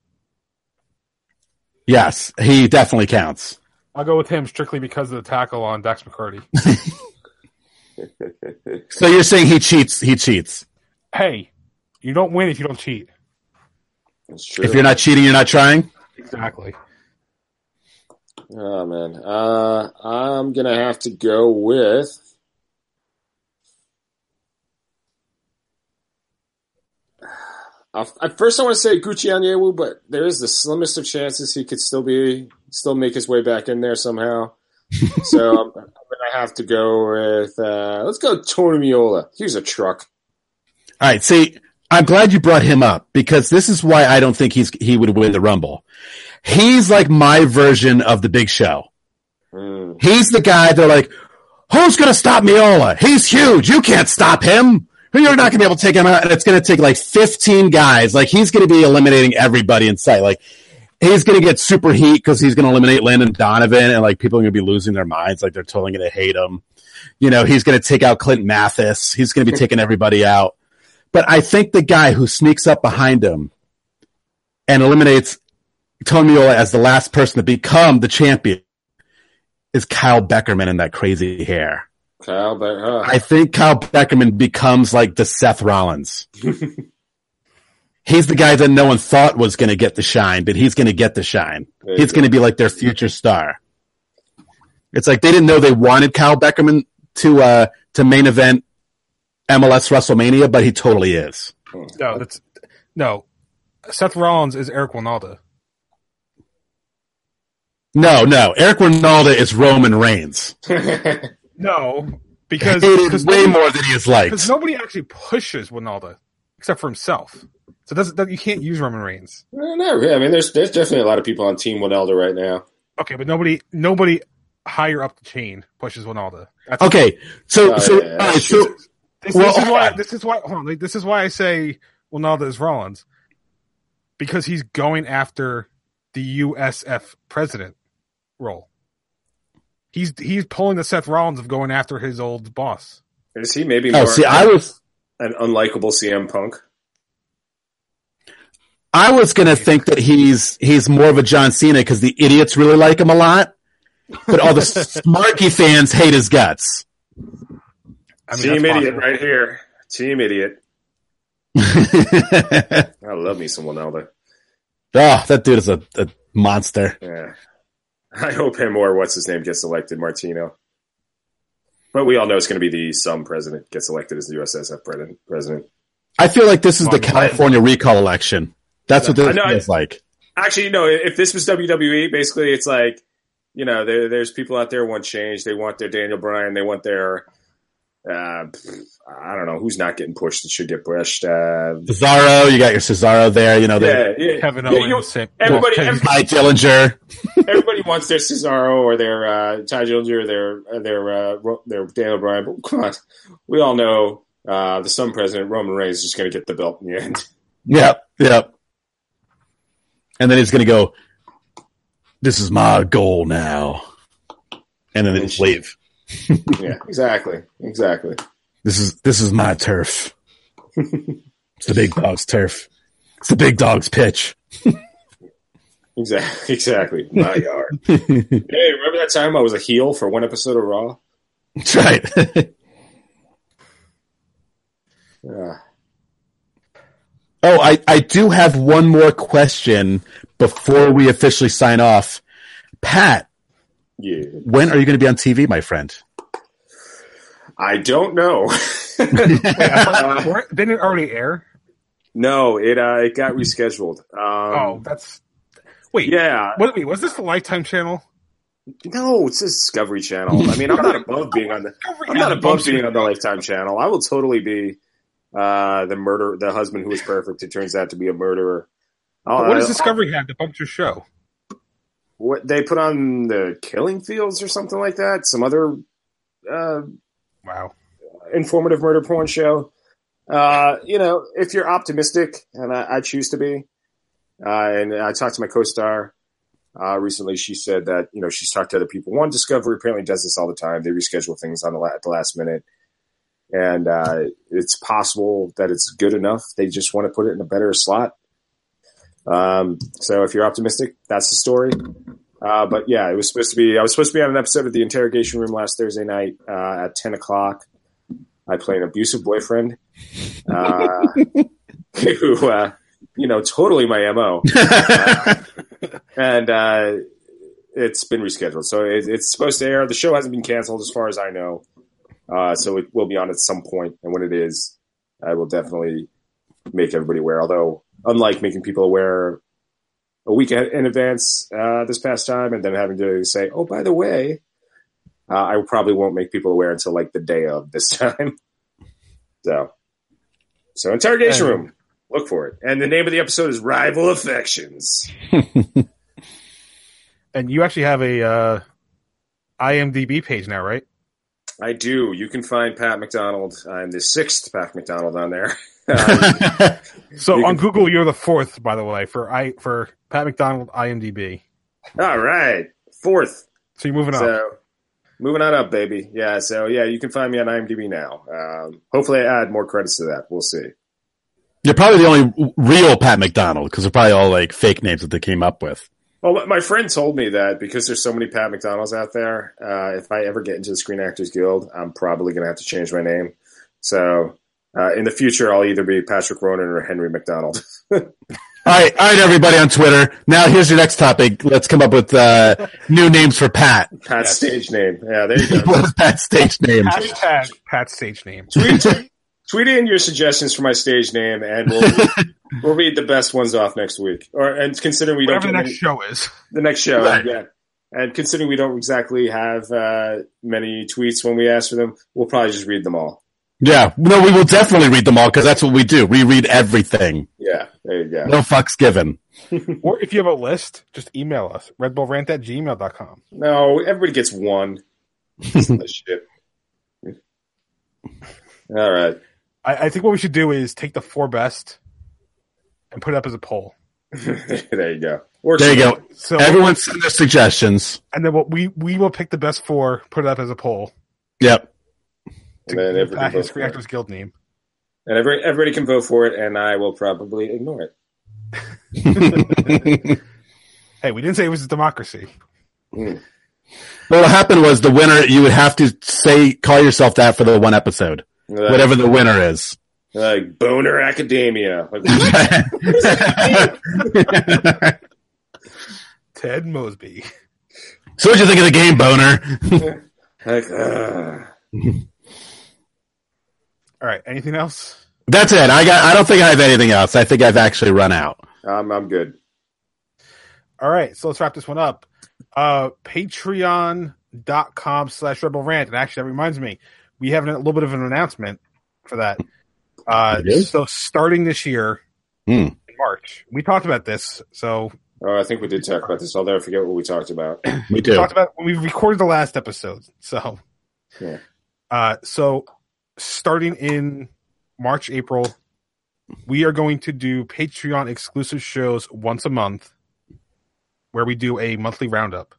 Yes, he definitely counts. I'll go with him strictly because of the tackle on Dax McCarty. So you're saying he cheats? He cheats. Hey, you don't win if you don't cheat. That's true. If you're not cheating, you're not trying? Exactly. Oh, man. Uh, I'm going to have to go with... Uh, at first, I want to say Gucci Anyewu, but there is the slimmest of chances he could still be still make his way back in there somehow. So I'm, I'm going to have to go with... Uh, let's go Tony Miola. Here's a truck. All right, see... I'm glad you brought him up because this is why I don't think he's he would win the Rumble. He's like my version of the Big Show. Mm. He's the guy they're like, who's going to stop Miola? He's huge. You can't stop him. You're not going to be able to take him out. And it's going to take like fifteen guys. Like he's going to be eliminating everybody in sight. Like he's going to get super heat because he's going to eliminate Landon Donovan and like people are going to be losing their minds. Like they're totally going to hate him. You know, he's going to take out Clint Mathis. He's going to be taking everybody out. But I think the guy who sneaks up behind him and eliminates Tony Miola as the last person to become the champion is Kyle Beckerman in that crazy hair. Kyle Beckerman. I think Kyle Beckerman becomes like the Seth Rollins. He's the guy that no one thought was going to get the shine, but he's going to get the shine. He's going to be like their future star. It's like they didn't know they wanted Kyle Beckerman to uh, to main event M L S WrestleMania, but he totally is. No, that's no. Seth Rollins is Eric Winalda. No, no. Eric Winalda is Roman Reigns. No, because because way more than he is liked. Because nobody actually pushes Winalda except for himself. So doesn't that you can't use Roman Reigns? No, not really. I mean, there's there's definitely a lot of people on Team Winalda right now. Okay, but nobody nobody higher up the chain pushes Winalda. That's okay, so oh, so yeah, yeah. Uh, so. This, well, this is why. This is why. Hold on, this is why I say Winalda is Rollins, because he's going after the U S F president role. He's he's pulling the Seth Rollins of going after his old boss. Is he maybe? More oh, see, I was an unlikable C M Punk. I was gonna think that he's he's more of a John Cena because the idiots really like him a lot, but all the smarky fans hate his guts. I mean, Team Idiot right here. Team Idiot. I love me some Winalda. Oh, that dude is a, a monster. Yeah. I hope him or what's-his-name gets elected, Martino. But we all know it's going to be the some president gets elected as the U S S F president. I feel like this is the California recall election. That's what this is like. Actually, no, if this was W W E, basically it's like, you know, there, there's people out there who want change. They want their Daniel Bryan. They want their... Uh, I don't know who's not getting pushed that should get pushed. Uh, Cesaro, you got your Cesaro there. You know, yeah, yeah. Kevin Owens, yeah, you know, everybody, everybody, Ty Dillinger. Everybody wants their Cesaro or their uh, Ty Dillinger, their their uh, their Daniel Bryan. But come on, we all know uh, the Sun President Roman Reigns is just going to get the belt in the end. Yep, yep. And then he's going to go. This is my goal now, and then they just leave. Yeah, exactly, exactly. This is this is my turf. It's the big dog's turf. It's the big dog's pitch. Exactly, exactly. My yard. Hey, remember that time I was a heel for one episode of Raw? That's right. Yeah. Oh, I, I do have one more question before we officially sign off. Pat. Yeah. When are you going to be on T V, my friend? I don't know. uh, Didn't it already air? No, it uh, it got rescheduled. Um, oh, that's wait. Yeah. What, wait, was this the Lifetime channel? No, it's the Discovery Channel. I mean, I'm not above being on the. I'm not above being on the Lifetime channel. I will totally be uh, the murder, the husband who was perfect. It turns out to be a murderer. But what does Discovery have to bump your show? What they put on the Killing Fields or something like that, some other uh, wow, informative murder porn show. Uh, you know, if you're optimistic, and I, I choose to be, uh, and I talked to my co-star uh, recently. She said that, you know, she's talked to other people. One, Discovery apparently does this all the time. They reschedule things on the, at the last minute. And uh, it's possible that it's good enough. They just want to put it in a better slot. Um, so if you're optimistic, that's the story. Uh, but yeah, it was supposed to be, I was supposed to be on an episode of The Interrogation Room last Thursday night uh, at ten o'clock. I play an abusive boyfriend uh, who, uh, you know, totally my M O. uh, and uh, it's been rescheduled. So it, it's supposed to air. The show hasn't been canceled as far as I know. Uh, so it will be on at some point, and when it is, I will definitely make everybody aware. Although, unlike making people aware a week in advance uh, this past time, and then having to say, "Oh, by the way," uh, I probably won't make people aware until like the day of this time. so, so interrogation room. Look for it, and the name of the episode is "Rival Affections." And you actually have a uh, I M D B page now, right? I do. You can find Pat McDonald. I'm the sixth Pat McDonald on there. Um, so on can... Google, you're the fourth, by the way, for I for Pat McDonald I M D B. All right, fourth. So you're moving on. So up. Moving on up, baby. Yeah. So yeah, you can find me on I M D B now. Um, hopefully, I add more credits to that. We'll see. You're probably the only real Pat McDonald because they're probably all like fake names that they came up with. Well, my friend told me that because there's so many Pat McDonalds out there, uh, if I ever get into the Screen Actors Guild, I'm probably going to have to change my name. So uh, in the future, I'll either be Patrick Ronan or Henry McDonald. all right, all right, everybody on Twitter. Now here's your next topic. Let's come up with uh, new names for Pat. Pat's yes. stage name. Yeah, there you go. Pat's stage name. Hashtag Pat's stage name. Tweet, tweet in your suggestions for my stage name, and we'll... We'll read the best ones off next week, or and considering we Whatever don't. Whatever the next many, show is, the next show, right. yeah. And considering we don't exactly have uh, many tweets when we ask for them, we'll probably just read them all. Yeah, no, we will definitely read them all because that's what we do. We read everything. Yeah, there you go. No fucks given. Or if you have a list, just email us red bull rant at gmail dot com. No, everybody gets one. Shit. All right. I, I think what we should do is take the four best. And put it up as a poll. There you go. Or there you go. So everyone send their suggestions. And then what we, we will pick the best four, put it up as a poll. Yep. And then everybody his Screen Actors Guild name. And every, everybody can vote for it, and I will probably ignore it. Hey, we didn't say it was a democracy. Mm. Well, what happened was the winner, you would have to say, call yourself that for the one episode. Right. Whatever the winner is. Like Boner Academia. Like, Ted Mosby. So what'd you think of the game, Boner? Like, uh... All right. Anything else? That's it. I got. I don't think I have anything else. I think I've actually run out. Um, I'm good. All right. So let's wrap this one up. Uh, Patreon dot com slash Rebel Rant. And actually, that reminds me, we have a little bit of an announcement for that. Uh, so starting this year mm. in March, we talked about this. So oh, I think we did talk about this. Although I forget what we talked about. We did. Talked about when we recorded the last episode. So yeah. Uh, so starting in March, April, we are going to do Patreon exclusive shows once a month, where we do a monthly roundup.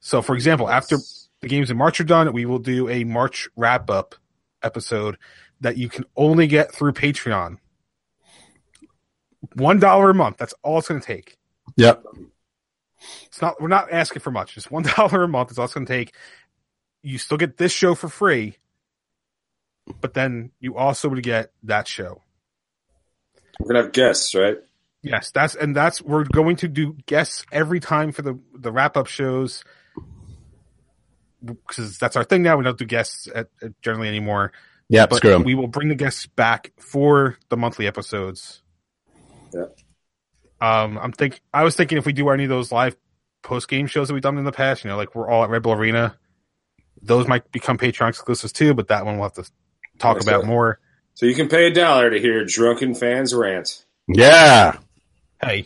So, for example, after the games in March are done, we will do a March wrap up episode. That you can only get through Patreon. One dollar a month. That's all it's going to take. Yep. It's not. We're not asking for much. Just one dollar a month is all it's going to take. You still get this show for free, but then you also would get that show. We're gonna have guests, right? Yes. That's and that's we're going to do guests every time for the the wrap up shows because that's our thing now. We don't do guests at, at generally anymore. Yeah, but screw we will bring the guests back for the monthly episodes. Yeah. Um, I'm think I was thinking if we do any of those live post game shows that we've done in the past, you know, like we're all at Red Bull Arena, those might become Patreon exclusives too. But that one we'll have to talk That's about it. More. So you can pay a dollar to hear drunken fans rant. Yeah. Hey,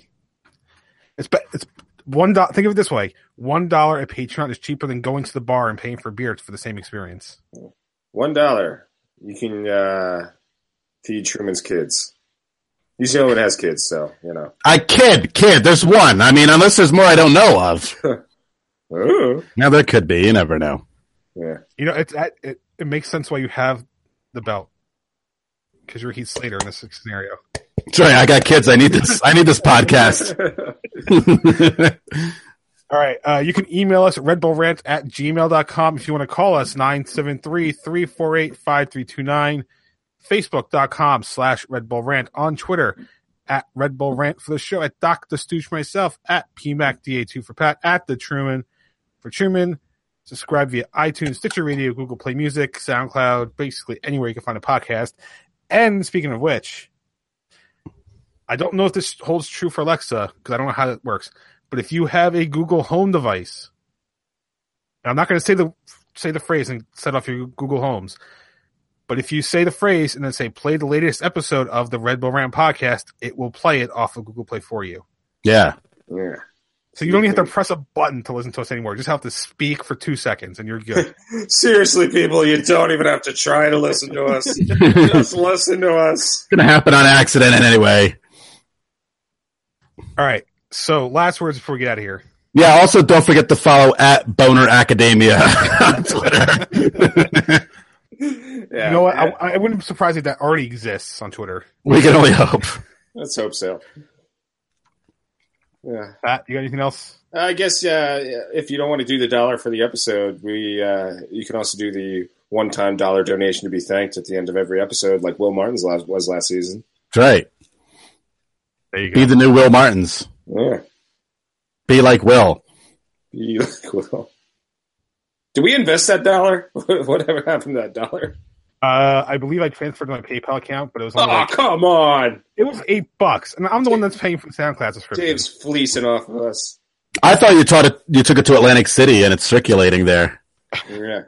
it's it's one dollar. Think of it this way: one dollar at Patreon is cheaper than going to the bar and paying for beers for the same experience. One dollar, you can uh, feed Truman's kids. You see, no one has kids, so you know. I kid, kid. There's one. I mean, unless there's more, I don't know of. Ooh. Now there could be. You never know. Yeah, you know, it's it. It makes sense why you have the belt because you're Heath Slater in this scenario. Sorry, I got kids. I need this. I need this podcast. All right. Uh, you can email us at redbullrant at gmail dot com. If you want to call us, nine seven three, three four eight, five three two nine. Facebook.com slash redbullrant. On Twitter, at redbullrant for the show. At Doc the Stooge, myself, at P M A C D A two for Pat, at the Truman for Truman. Subscribe via iTunes, Stitcher Radio, Google Play Music, SoundCloud, basically anywhere you can find a podcast. And speaking of which, I don't know if this holds true for Alexa because I don't know how that works. But if you have a Google Home device, and I'm not going to say the say the phrase and set off your Google Homes, but if you say the phrase and then say play the latest episode of the Red Bull Rant podcast, it will play it off of Google Play for you. Yeah, yeah. So you don't even have to press a button to listen to us anymore. You just have to speak for two seconds and you're good. Seriously, people, you don't even have to try to listen to us. Just listen to us. It's going to happen on accident anyway. All right. So, last words before we get out of here. Yeah, also don't forget to follow at Boner Academia on Twitter. Yeah, you know what? Yeah. I, I wouldn't be surprised if that already exists on Twitter. We can only hope. Let's hope so. Yeah. Pat, you got anything else? I guess uh, if you don't want to do the dollar for the episode, we uh, you can also do the one-time dollar donation to be thanked at the end of every episode, like Will Martin's last, was last season. That's right. There you go. Be the new Will Martins. Yeah. Be like Will. Be like Will. Do we invest that dollar? Whatever happened to that dollar? Uh, I believe I transferred to my PayPal account, but it was only oh, like, come on. It was eight bucks, and I'm the one that's paying for the SoundCloud subscription. Dave's fleecing off of us. I thought you taught it. You took it to Atlantic City, and it's circulating there. Yeah.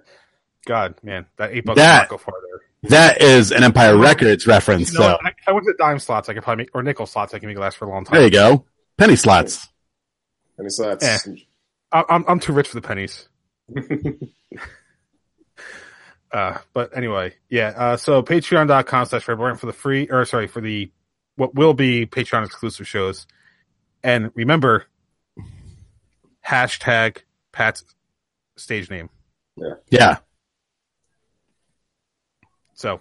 God, man, that eight bucks that, will not go far there. That is an Empire Records reference. You know, so I, I went to dime slots. I could probably make, or nickel slots. I can make it last for a long time. There you go. Penny slots. Penny slots. Eh. I, I'm I'm too rich for the pennies. uh, but anyway, yeah. Uh, so patreon dot com slash redbullrant for the free, or sorry, for the what will be Patreon exclusive shows. And remember, hashtag Pat's stage name. Yeah. Yeah. So,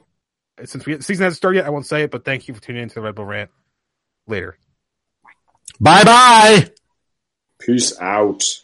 since we, the season hasn't started yet, I won't say it, but thank you for tuning in to the Red Bull Rant. Later. Bye-bye. Peace out.